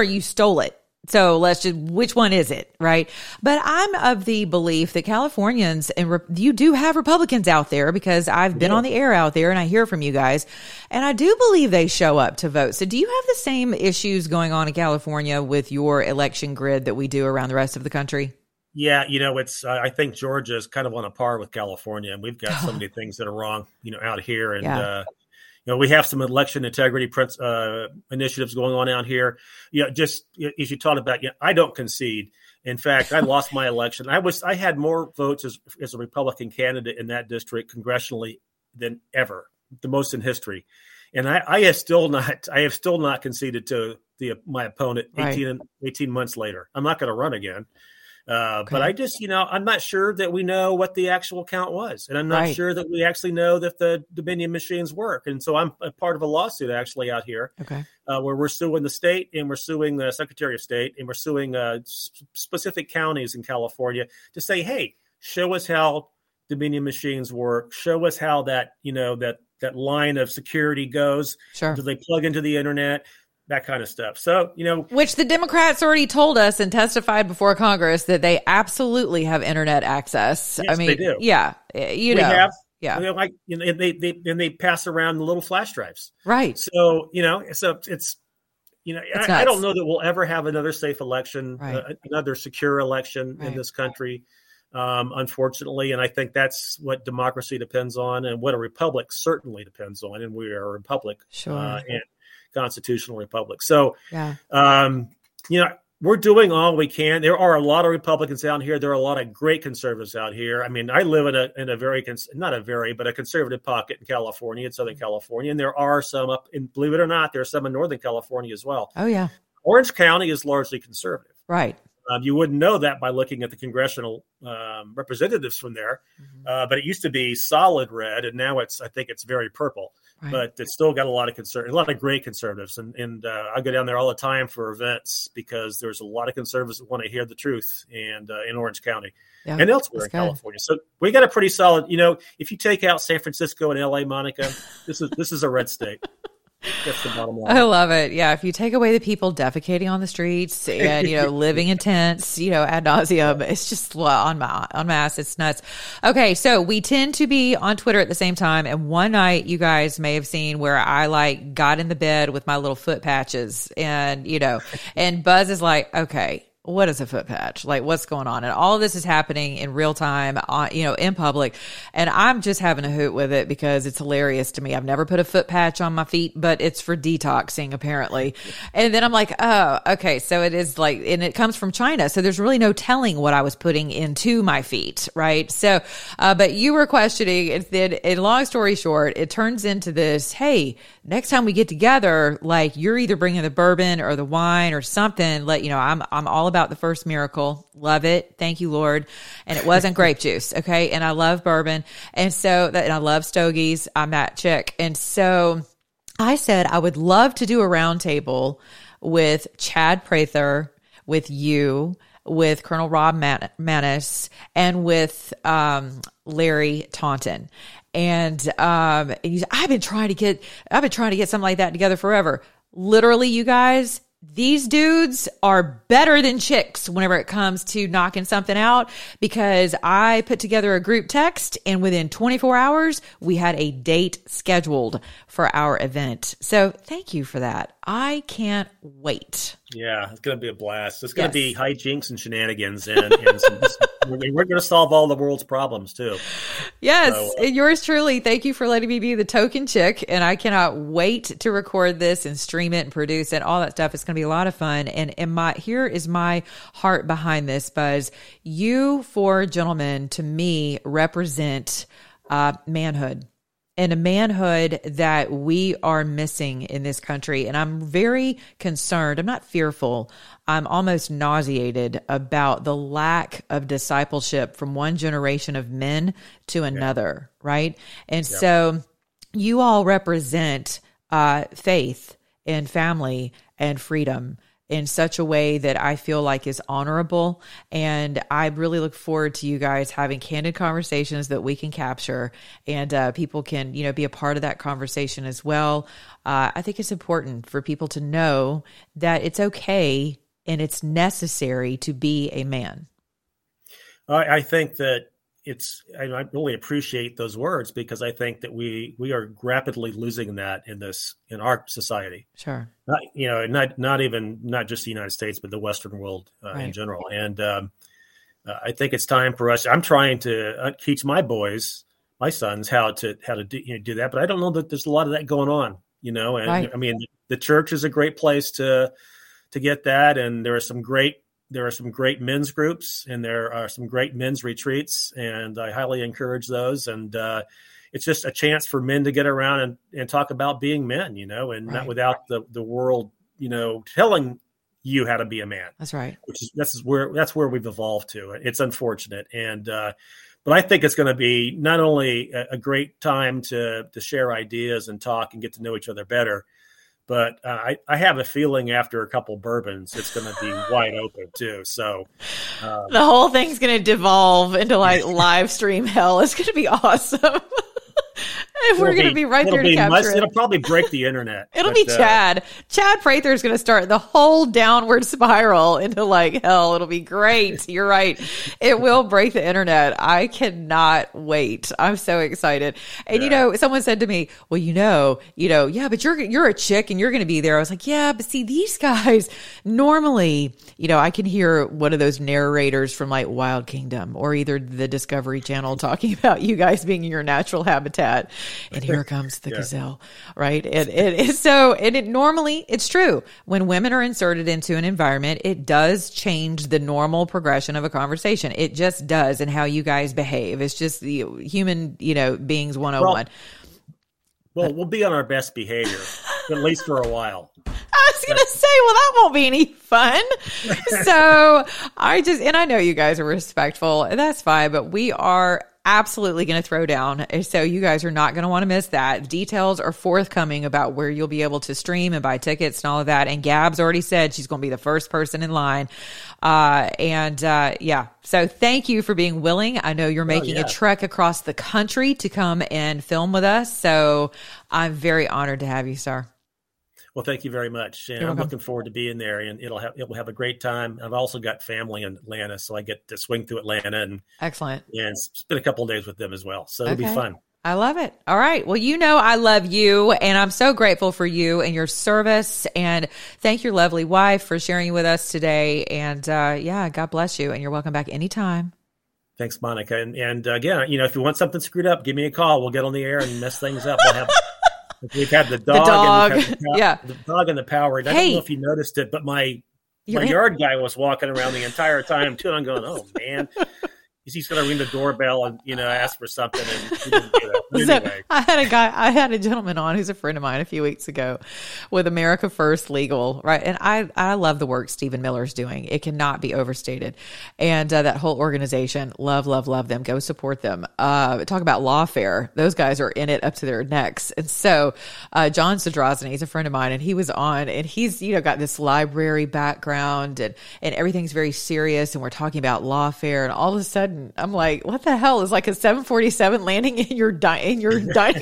you stole it. So which one is it? Right. But I'm of the belief that Californians, and you do have Republicans out there, because I've been on the air out there and I hear from you guys, and I do believe they show up to vote. So do you have the same issues going on in California with your election grid that we do around the rest of the country? Yeah. It's, I think Georgia is kind of on a par with California, and we've got so many things that are wrong, out here. And, we have some election integrity initiatives going on out here. As you talked about, I don't concede. In fact, I lost my election. I had more votes as a Republican candidate in that district congressionally than ever, the most in history. And I have still not conceded to my opponent 18 months later. I'm not going to run again. But I just, I'm not sure that we know what the actual count was. And I'm not sure that we actually know that the Dominion machines work. And so I'm a part of a lawsuit actually out here where we're suing the state, and we're suing the Secretary of State, and we're suing specific counties in California to say, hey, show us how Dominion machines work. Show us how that, that line of security goes. Sure. Do they plug into the internet? That kind of stuff. So, which the Democrats already told us and testified before Congress that they absolutely have internet access. Yes, I mean, they do. Yeah, they pass around the little flash drives. Right. So, it's I don't know that we'll ever have another safe election, another secure election in this country. unfortunately. And I think that's what democracy depends on and what a republic certainly depends on. And we are a republic, sure, and constitutional republic. So, yeah. You know, we're doing all we can. There are a lot of Republicans out here. There are a lot of great conservatives out here. I mean, I live in a conservative pocket in California, in Southern California. And there are some up in, believe it or not, there are some in Northern California as well. Oh, yeah. Orange County is largely conservative. Right. You wouldn't know that by looking at the congressional representatives from there. Mm-hmm. But it used to be solid red. And now it's, I think it's very purple. Right. But it's still got a lot of great conservatives. And I go down there all the time for events because there's a lot of conservatives that want to hear the truth and in Orange County and elsewhere in California. So we got a pretty solid, you know, if you take out San Francisco and LA, Monica, this is a red state. That's the bottom line. I love it. Yeah. If you take away the people defecating on the streets and, you know, living in tents, you know, ad nauseum, it's just on mass. It's nuts. Okay. So we tend to be on Twitter at the same time. And one night you guys may have seen where I like got in the bed with my little foot patches and, you know, and Buzz is like, okay, what is a foot patch? Like, what's going on? And all of this is happening in real time, you know, in public. And I'm just having a hoot with it because it's hilarious to me. I've never put a foot patch on my feet, but it's for detoxing apparently. And then I'm like, oh, okay. So it is like, and it comes from China. So there's really no telling what I was putting into my feet. Right. So, but you were questioning and then in long story short, it turns into this, hey, next time we get together, like you're either bringing the bourbon or the wine or something. Let you know, I'm all about the first miracle. Love it. Thank you, Lord. And it wasn't grape juice. Okay. And I love bourbon. And so that, and I love stogies. I'm that chick. And so I said, I would love to do a round table with Chad Prather, with you, with Colonel Rob Manus, and with, Larry Taunton. And, I've been trying to get something like that together forever. Literally, you guys, these dudes are better than chicks whenever it comes to knocking something out because I put together a group text and within 24 hours, we had a date scheduled for our event. So thank you for that. I can't wait. Yeah, it's going to be a blast. It's going to be hijinks and shenanigans and we're going to solve all the world's problems too. Yes. So, and yours truly. Thank you for letting me be the token chick. And I cannot wait to record this and stream it and produce it. All that stuff. It's going to be a lot of fun. And here is my heart behind this, Buzz. You four gentlemen to me represent manhood. And a manhood that we are missing in this country. And I'm very concerned. I'm not fearful. I'm almost nauseated about the lack of discipleship from one generation of men to another, right? And so you all represent faith and family and freedom in such a way that I feel like is honorable. And I really look forward to you guys having candid conversations that we can capture and people can, you know, be a part of that conversation as well. I think it's important for people to know that it's okay and it's necessary to be a man. I think that I really appreciate those words because I think that we are rapidly losing that in our society. Sure. Not just the United States, but the Western world in general. And I think it's time for us. I'm trying to teach my sons, how to do that, but I don't know that there's a lot of that going on, you know? And I mean, the church is a great place to get that. And there are some great men's groups and there are some great men's retreats, and I highly encourage those. And it's just a chance for men to get around and talk about being men, you know, and not without the world, you know, telling you how to be a man. That's right. That's where we've evolved to. It's unfortunate. And but I think it's going to be not only a great time to share ideas and talk and get to know each other better, but I have a feeling after a couple bourbons, it's going to be wide open too. So the whole thing's going to devolve into like live stream hell. It's going to be awesome. We're going to be right there to capture it. It'll probably break the internet. It'll be Chad. Chad Prather is going to start the whole downward spiral into like hell. It'll be great. You're right. It will break the internet. I cannot wait. I'm so excited. And you know, someone said to me, well, you know, yeah, but you're a chick and you're going to be there. I was like, yeah, but see, these guys normally, you know, I can hear one of those narrators from like Wild Kingdom or either the Discovery Channel talking about you guys being in your natural habitat. And here comes the gazelle, right? And it is so, and it normally, it's true. When women are inserted into an environment, it does change the normal progression of a conversation. It just does. And how you guys behave. It's just the human, you know, beings 101. Well, we'll be on our best behavior, at least for a while. I was going to say, well, that won't be any fun. So and I know you guys are respectful, and that's fine, but we are absolutely going to throw down. So you guys are not going to want to miss that. Details are forthcoming about where you'll be able to stream and buy tickets and all of that. And Gab's already said she's going to be the first person in line. Yeah. So thank you for being willing. I know you're making a trek across the country to come and film with us. So I'm very honored to have you, sir. Well, thank you very much. And I'm looking forward to being there, and it will have a great time. I've also got family in Atlanta, so I get to swing through Atlanta and excellent and spend a couple of days with them as well. So it'll be fun. I love it. All right. Well, you know, I love you, and I'm so grateful for you and your service, and thank your lovely wife for sharing with us today. And God bless you. And you're welcome back anytime. Thanks, Monica. And again, you know, if you want something screwed up, give me a call. We'll get on the air and mess things up. We'll have we've had the dog and the power. I don't know if you noticed it, but my yard guy was walking around the entire time too. And I'm going, oh man, he's going to ring the doorbell and ask for something. And he didn't do that. Anyway. I had a gentleman on who's a friend of mine a few weeks ago with America First Legal, right? And I love the work Stephen Miller's doing. It cannot be overstated, and that whole organization, love them. Go support them. Talk about lawfare; those guys are in it up to their necks. And so, John Sedrozny, he's a friend of mine, and he was on, and he's got this library background, and everything's very serious, and we're talking about lawfare, and all of a sudden. I'm like, what the hell is like a 747 landing in your dining room right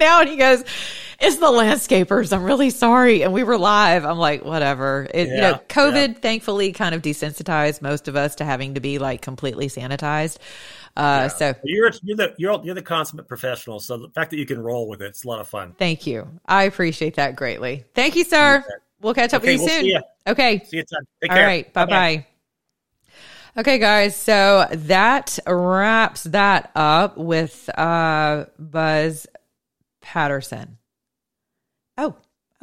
now? And he goes, it's the landscapers. I'm really sorry. And we were live. I'm like, whatever. COVID thankfully kind of desensitized most of us to having to be like completely sanitized. So you're the consummate professional. So the fact that you can roll with it, it's a lot of fun. Thank you. I appreciate that greatly. Thank you, sir. We'll catch up with you soon. See ya. Okay. See you soon. Take care. All right. Bye-bye. Bye-bye. Okay, guys, so that wraps that up with Buzz Patterson. Oh,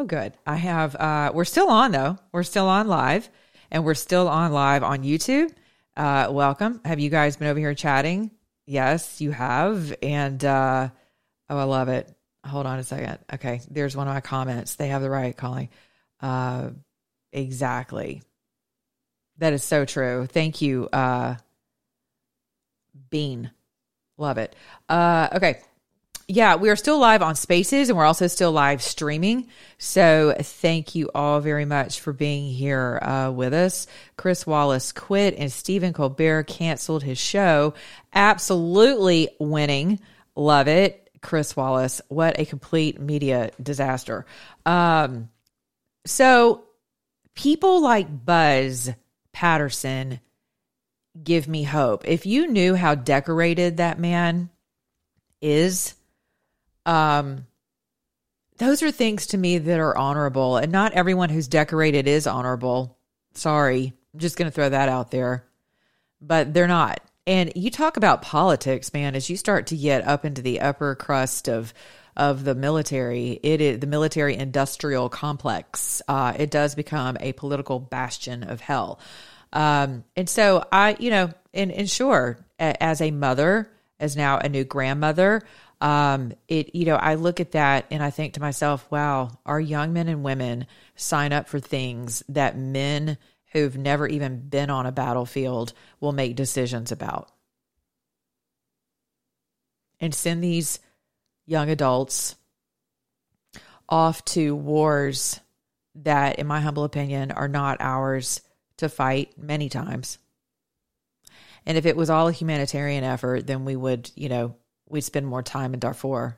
good. I have, we're still on, though. We're still on live, and we're still on live on YouTube. Welcome. Have you guys been over here chatting? Yes, you have. And, I love it. Hold on a second. Okay, there's one of my comments. They have the right calling. Exactly. That is so true. Thank you, Bean. Love it. Okay. Yeah, we are still live on Spaces, and we're also still live streaming. So thank you all very much for being here with us. Chris Wallace quit, and Stephen Colbert canceled his show. Absolutely winning. Love it. Chris Wallace, what a complete media disaster. So people like Buzz Patterson give me hope. If you knew how decorated that man is, those are things to me that are honorable, and not everyone who's decorated is honorable. Sorry, I'm just going to throw that out there, but they're not. And you talk about politics, man, as you start to get up into the upper crust of the military, it is the military industrial complex. It does become a political bastion of hell. And so I, and sure, as a mother, as now a new grandmother, I look at that and I think to myself, wow, our young men and women sign up for things that men who've never even been on a battlefield will make decisions about. And send these young adults off to wars that, in my humble opinion, are not ours to fight many times. And if it was all a humanitarian effort, then we would, we'd spend more time in Darfur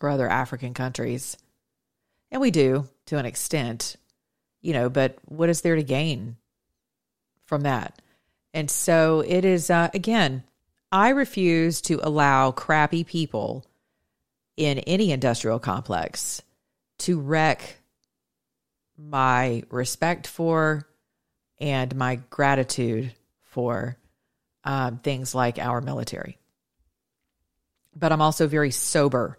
or other African countries. And we do, to an extent, you know, but what is there to gain from that? And so it is, again, I refuse to allow crappy people in any industrial complex to wreck my respect for and my gratitude for things like our military. But I'm also very sober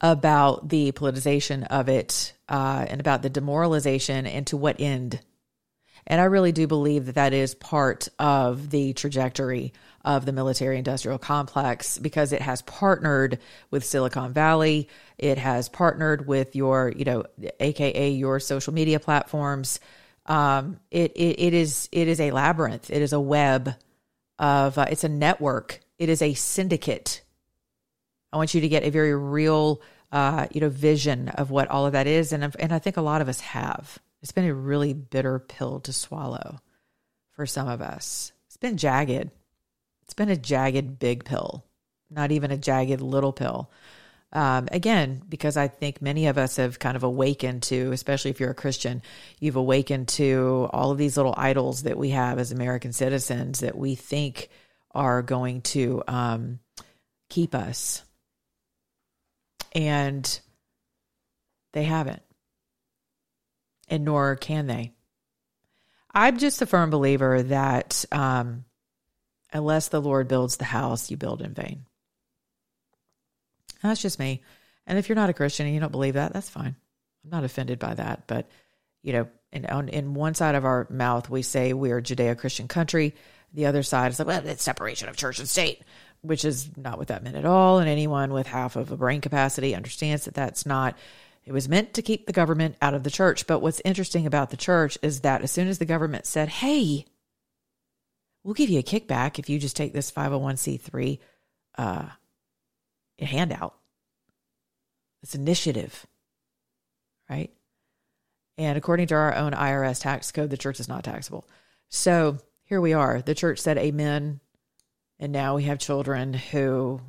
about the politicization of it and about the demoralization and to what end. And I really do believe that that is part of the trajectory of the military-industrial complex, because it has partnered with Silicon Valley. It has partnered with your, you know, AKA your social media platforms. It is a labyrinth. It is a web of, it's a network. It is a syndicate. I want you to get a very real, vision of what all of that is. And I think a lot of us have. It's been a really bitter pill to swallow for some of us. It's been jagged. It's been a jagged big pill, not even a jagged little pill. Again, because I think many of us have kind of awakened to, especially if you're a Christian, you've awakened to all of these little idols that we have as American citizens that we think are going to keep us. And they haven't. And nor can they. I'm just a firm believer that unless the Lord builds the house, you build in vain. That's just me. And if you're not a Christian and you don't believe that, that's fine. I'm not offended by that. But, you know, in one side of our mouth, we say we are a Judeo-Christian country. The other side is like, well, it's separation of church and state, which is not what that meant at all. And anyone with half of a brain capacity understands that that's not. It was meant to keep the government out of the church. But what's interesting about the church is that as soon as the government said, hey, we'll give you a kickback if you just take this 501c3 handout, this initiative, right? And according to our own IRS tax code, the church is not taxable. So here we are. The church said amen. And now we have children who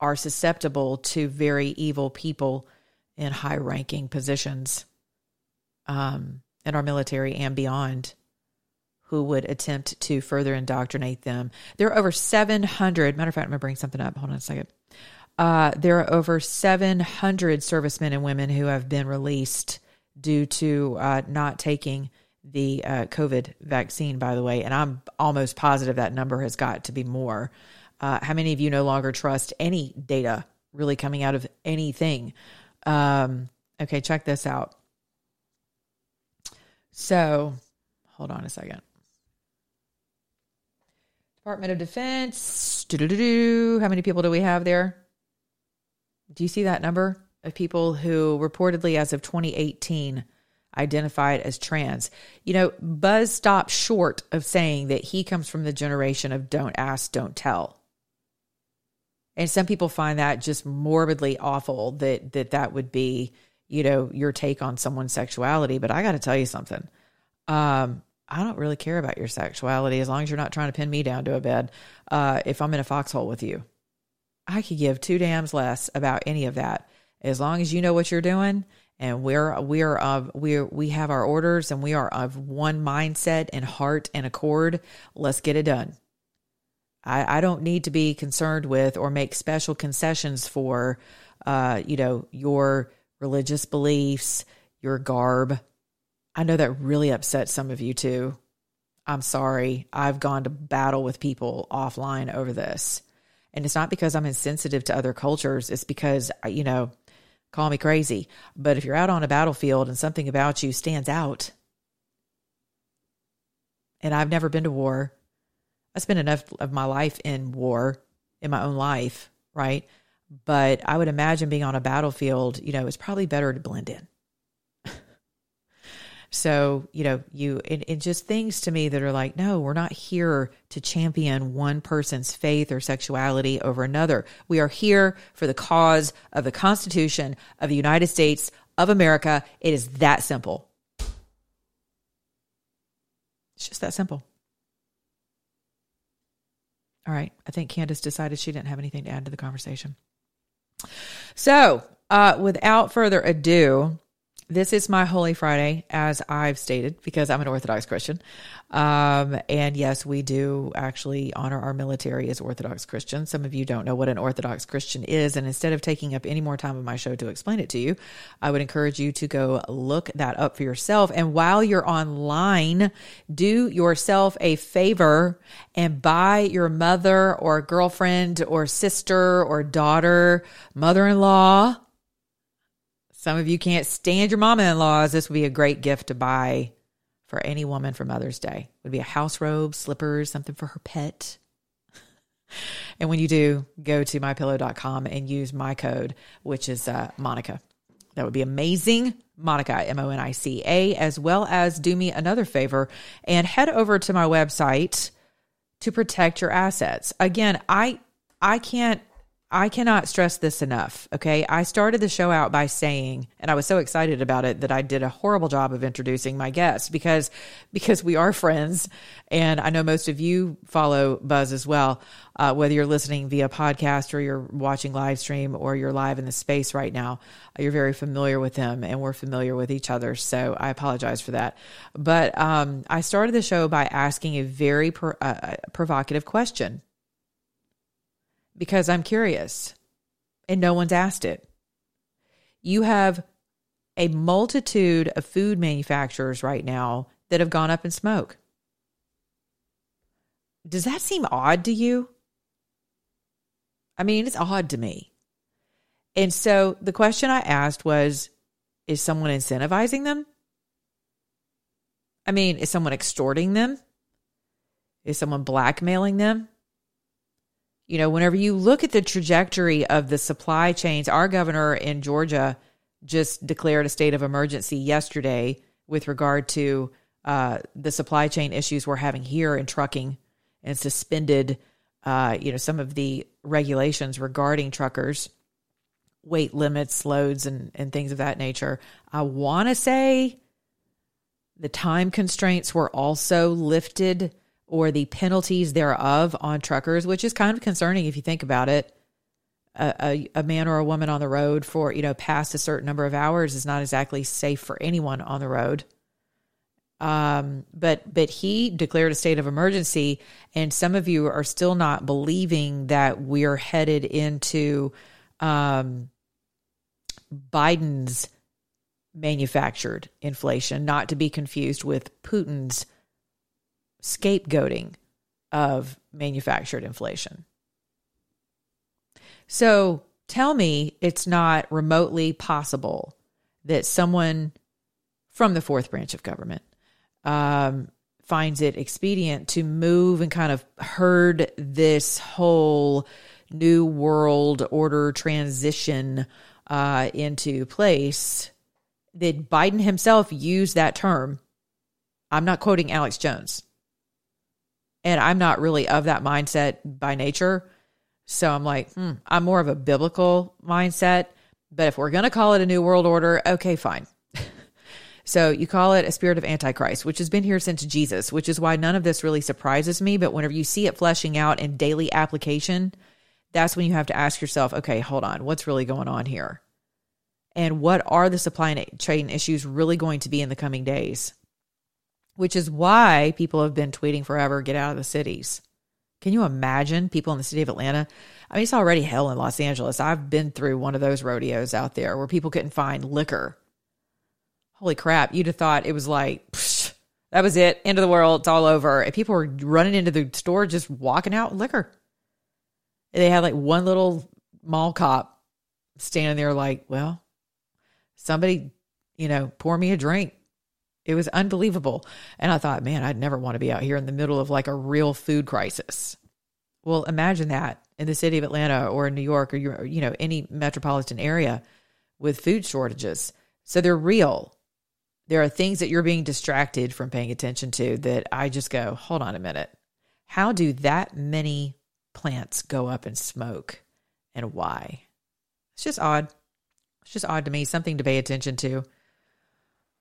are susceptible to very evil people in high-ranking positions in our military and beyond, who would attempt to further indoctrinate them. There are over 700, matter of fact, I'm going to bring something up. Hold on a second. There are over 700 servicemen and women who have been released due to not taking the COVID vaccine, by the way. And I'm almost positive that number has got to be more. How many of you no longer trust any data really coming out of anything? Okay, check this out. So, hold on a second. Department of Defense. How many people do we have there? Do you see that number of people who reportedly, as of 2018, identified as trans? You know, Buzz stopped short of saying that he comes from the generation of don't ask, don't tell. And some people find that just morbidly awful that would be, you know, your take on someone's sexuality. But I got to tell you something. I don't really care about your sexuality as long as you're not trying to pin me down to a bed if I'm in a foxhole with you. I could give two damns less about any of that as long as you know what you're doing and we have our orders and we are of one mindset and heart and accord. Let's get it done. I don't need to be concerned with or make special concessions for, your religious beliefs, your garb. I know that really upsets some of you too. I'm sorry. I've gone to battle with people offline over this. And it's not because I'm insensitive to other cultures. It's because, you know, call me crazy. But if you're out on a battlefield and something about you stands out, and I've never been to war, I spent enough of my life in war, in my own life, right? But I would imagine being on a battlefield, you know, it's probably better to blend in. So, you know, and just things to me that are like, no, we're not here to champion one person's faith or sexuality over another. We are here for the cause of the Constitution of the United States of America. It is that simple. It's just that simple. All right. I think Candace decided she didn't have anything to add to the conversation. So without further ado, this is my Holy Friday, as I've stated, because I'm an Orthodox Christian. And yes, we do actually honor our military as Orthodox Christians. Some of you don't know what an Orthodox Christian is. And instead of taking up any more time on my show to explain it to you, I would encourage you to go look that up for yourself. And while you're online, do yourself a favor and buy your mother or girlfriend or sister or daughter, mother-in-law. Some of you can't stand your mama-in-laws. This would be a great gift to buy for any woman for Mother's Day. It would be a house robe, slippers, something for her pet. And when you do, go to MyPillow.com and use my code, which is Monica. That would be amazing. Monica, M-O-N-I-C-A, as well as do me another favor and head over to my website to protect your assets. Again, I cannot stress this enough, okay? I started the show out by saying, and I was so excited about it that I did a horrible job of introducing my guest because we are friends, and I know most of you follow Buzz as well, whether you're listening via podcast or you're watching live stream or you're live in the space right now. You're very familiar with him, and we're familiar with each other, so I apologize for that. But I started the show by asking a very provocative question, because I'm curious and no one's asked it. You have a multitude of food manufacturers right now that have gone up in smoke. Does that seem odd to you? I mean, it's odd to me. And so the question I asked was, is someone incentivizing them? I mean, is someone extorting them? Is someone blackmailing them? You know, whenever you look at the trajectory of the supply chains, our governor in Georgia just declared a state of emergency yesterday with regard to the supply chain issues we're having here in trucking, and suspended, some of the regulations regarding truckers, weight limits, loads, and things of that nature. I want to say the time constraints were also lifted, or the penalties thereof on truckers, which is kind of concerning if you think about it. A man or a woman on the road for, past a certain number of hours is not exactly safe for anyone on the road. But he declared a state of emergency, and some of you are still not believing that we're headed into Biden's manufactured inflation, not to be confused with Putin's scapegoating of manufactured inflation. So tell me it's not remotely possible that someone from the fourth branch of government finds it expedient to move and kind of herd this whole new world order transition into place. Did Biden himself use that term? I'm not quoting Alex Jones. And I'm not really of that mindset by nature. So I'm like, I'm more of a biblical mindset. But if we're going to call it a new world order, okay, fine. So you call it a spirit of Antichrist, which has been here since Jesus, which is why none of this really surprises me. But whenever you see it fleshing out in daily application, that's when you have to ask yourself, okay, hold on, what's really going on here? And what are the supply chain issues really going to be in the coming days? Which is why people have been tweeting forever, get out of the cities. Can you imagine people in the city of Atlanta? I mean, it's already hell in Los Angeles. I've been through one of those rodeos out there where people couldn't find liquor. Holy crap. You'd have thought it was like, psh, that was it. End of the world. It's all over. And people were running into the store, just walking out with liquor. And they had like one little mall cop standing there like, well, somebody, pour me a drink. It was unbelievable. And I thought, man, I'd never want to be out here in the middle of like a real food crisis. Well, imagine that in the city of Atlanta or in New York or, any metropolitan area with food shortages. So they're real. There are things that you're being distracted from paying attention to that I just go, hold on a minute. How do that many plants go up in smoke and why? It's just odd. It's just odd to me. Something to pay attention to.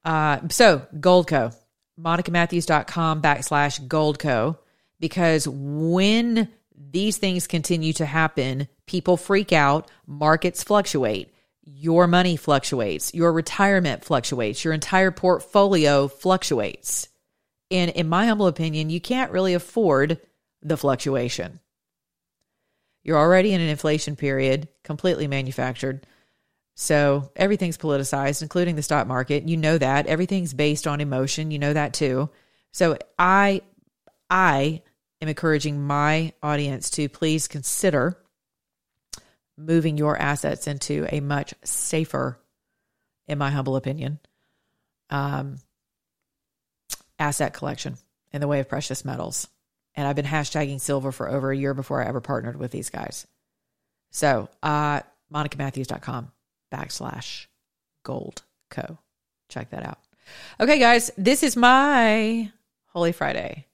So Goldco, MonicaMatthews.com/Goldco, because when These things continue to happen. People freak out. Markets fluctuate. Your money fluctuates. Your retirement fluctuates. Your entire portfolio fluctuates. And in my humble opinion, you can't really afford the fluctuation. You're already in an inflation period, completely manufactured. So everything's politicized, including the stock market. You know that. Everything's based on emotion. You know that too. So I am encouraging my audience to please consider moving your assets into a much safer, in my humble opinion, asset collection in the way of precious metals. And I've been hashtagging silver for over a year before I ever partnered with these guys. So, MonicaMatthews.com/Goldco. Check that out. Okay, guys, this is my Holy Friday.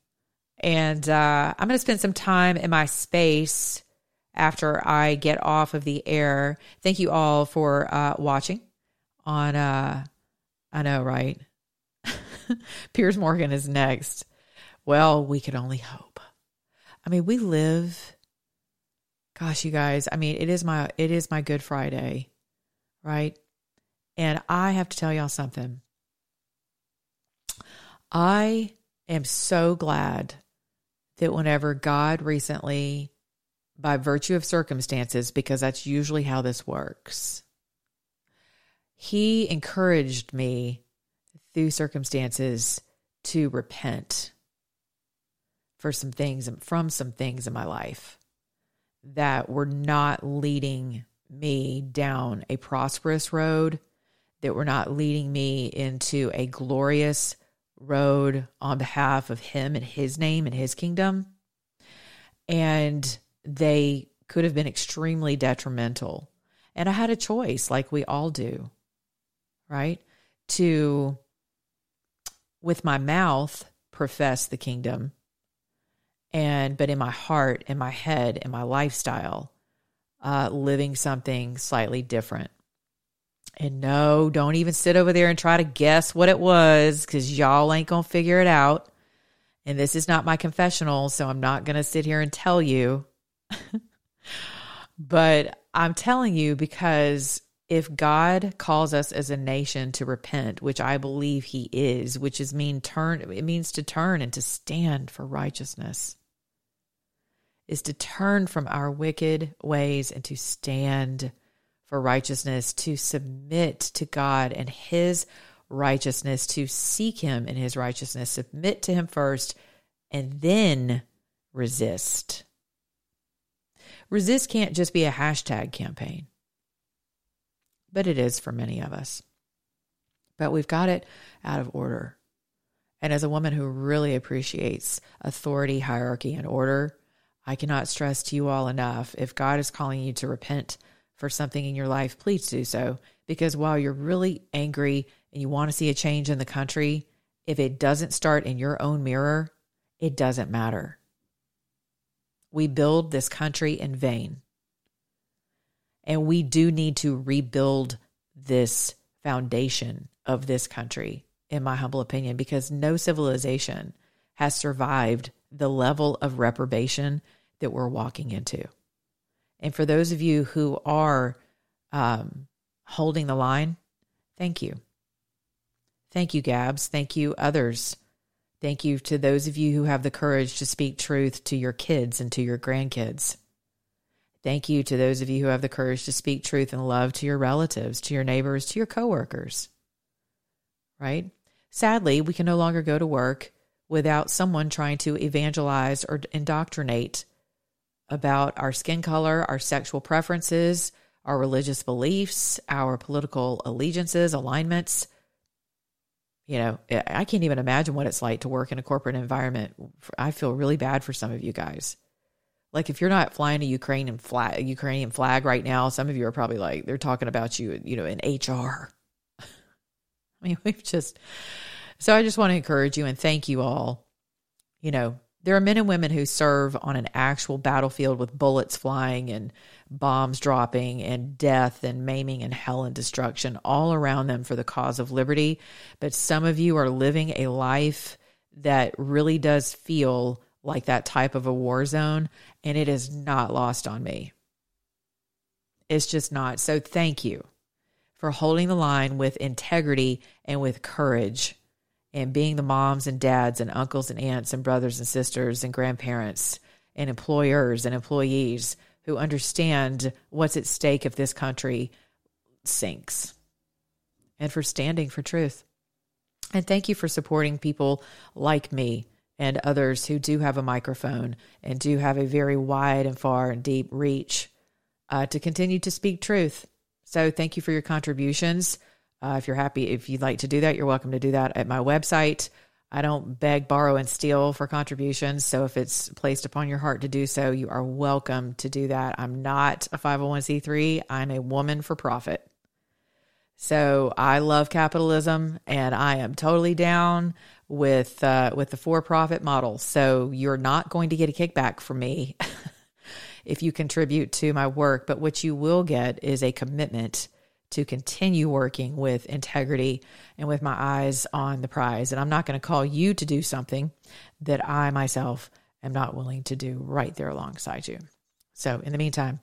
And I'm going to spend some time in my space after I get off of the air. Thank you all for watching on, I know, right? Piers Morgan is next. Well, we could only hope. I mean, we live, gosh, you guys, I mean, it is my Good Friday, right? And I have to tell y'all something. I am so glad that whenever God recently, by virtue of circumstances, because that's usually how this works, he encouraged me through circumstances to repent for some things and from some things in my life that were not leading me down a prosperous road, that were not leading me into a glorious road on behalf of him and his name and his kingdom. And they could have been extremely detrimental. And I had a choice, like we all do, right? To, with my mouth, profess the kingdom. But in my heart, in my head, in my lifestyle, living something slightly different. And no, don't even sit over there and try to guess what it was, because y'all ain't going to figure it out. And this is not my confessional, so I'm not going to sit here and tell you. But I'm telling you because if God calls us as a nation to repent, which I believe he is, which is means to turn and to stand for righteousness, is to turn from our wicked ways and to stand for righteousness, to submit to God and his righteousness, to seek him in his righteousness, submit to him first, and then resist. Resist can't just be a hashtag campaign, but it is for many of us. But we've got it out of order. And as a woman who really appreciates authority, hierarchy, and order, I cannot stress to you all enough, if God is calling you to repent for something in your life, please do so. Because while you're really angry and you want to see a change in the country, if it doesn't start in your own mirror, it doesn't matter. We build this country in vain. And we do need to rebuild this foundation of this country, in my humble opinion, because no civilization has survived the level of reprobation that we're walking into. And for those of you who are holding the line, thank you. Thank you, Gabs. Thank you, others. Thank you to those of you who have the courage to speak truth to your kids and to your grandkids. Thank you to those of you who have the courage to speak truth and love to your relatives, to your neighbors, to your coworkers, right? Sadly, we can no longer go to work without someone trying to evangelize or indoctrinate about our skin color, our sexual preferences, our religious beliefs, our political allegiances, alignments. You know, I can't even imagine what it's like to work in a corporate environment. I feel really bad for some of you guys. Like if you're not flying a Ukrainian flag right now, some of you are probably like, they're talking about you, you know, in HR. I mean, so I just want to encourage you and thank you all. You know, there are men and women who serve on an actual battlefield with bullets flying and bombs dropping and death and maiming and hell and destruction all around them for the cause of liberty. But some of you are living a life that really does feel like that type of a war zone, and it is not lost on me. It's just not. So thank you for holding the line with integrity and with courage and being the moms and dads and uncles and aunts and brothers and sisters and grandparents and employers and employees who understand what's at stake if this country sinks, and for standing for truth. And thank you for supporting people like me and others who do have a microphone and do have a very wide and far and deep reach to continue to speak truth. So thank you for your contributions. If you're happy, if you'd like to do that, you're welcome to do that at my website. I don't beg, borrow, and steal for contributions. So if it's placed upon your heart to do so, you are welcome to do that. I'm not a 501c3. I'm a woman for profit. So I love capitalism, and I am totally down with the for-profit model. So you're not going to get a kickback from me if you contribute to my work. But what you will get is a commitment to continue working with integrity and with my eyes on the prize. And I'm not going to call you to do something that I myself am not willing to do right there alongside you. So in the meantime,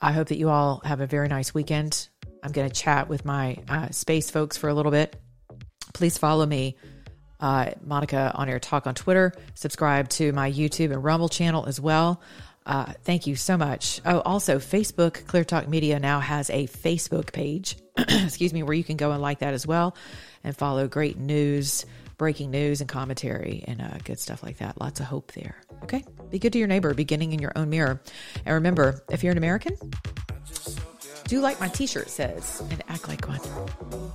I hope that you all have a very nice weekend. I'm going to chat with my space folks for a little bit. Please follow me, Monica On Air Talk on Twitter. Subscribe to my YouTube and Rumble channel as well. Thank you so much. Oh, also Facebook, Clear Talk Media now has a Facebook page, where you can go and like that as well and follow great news, breaking news and commentary and good stuff like that. Lots of hope there. Okay. Be good to your neighbor, beginning in your own mirror. And remember, if you're an American, do like my t-shirt says and act like one.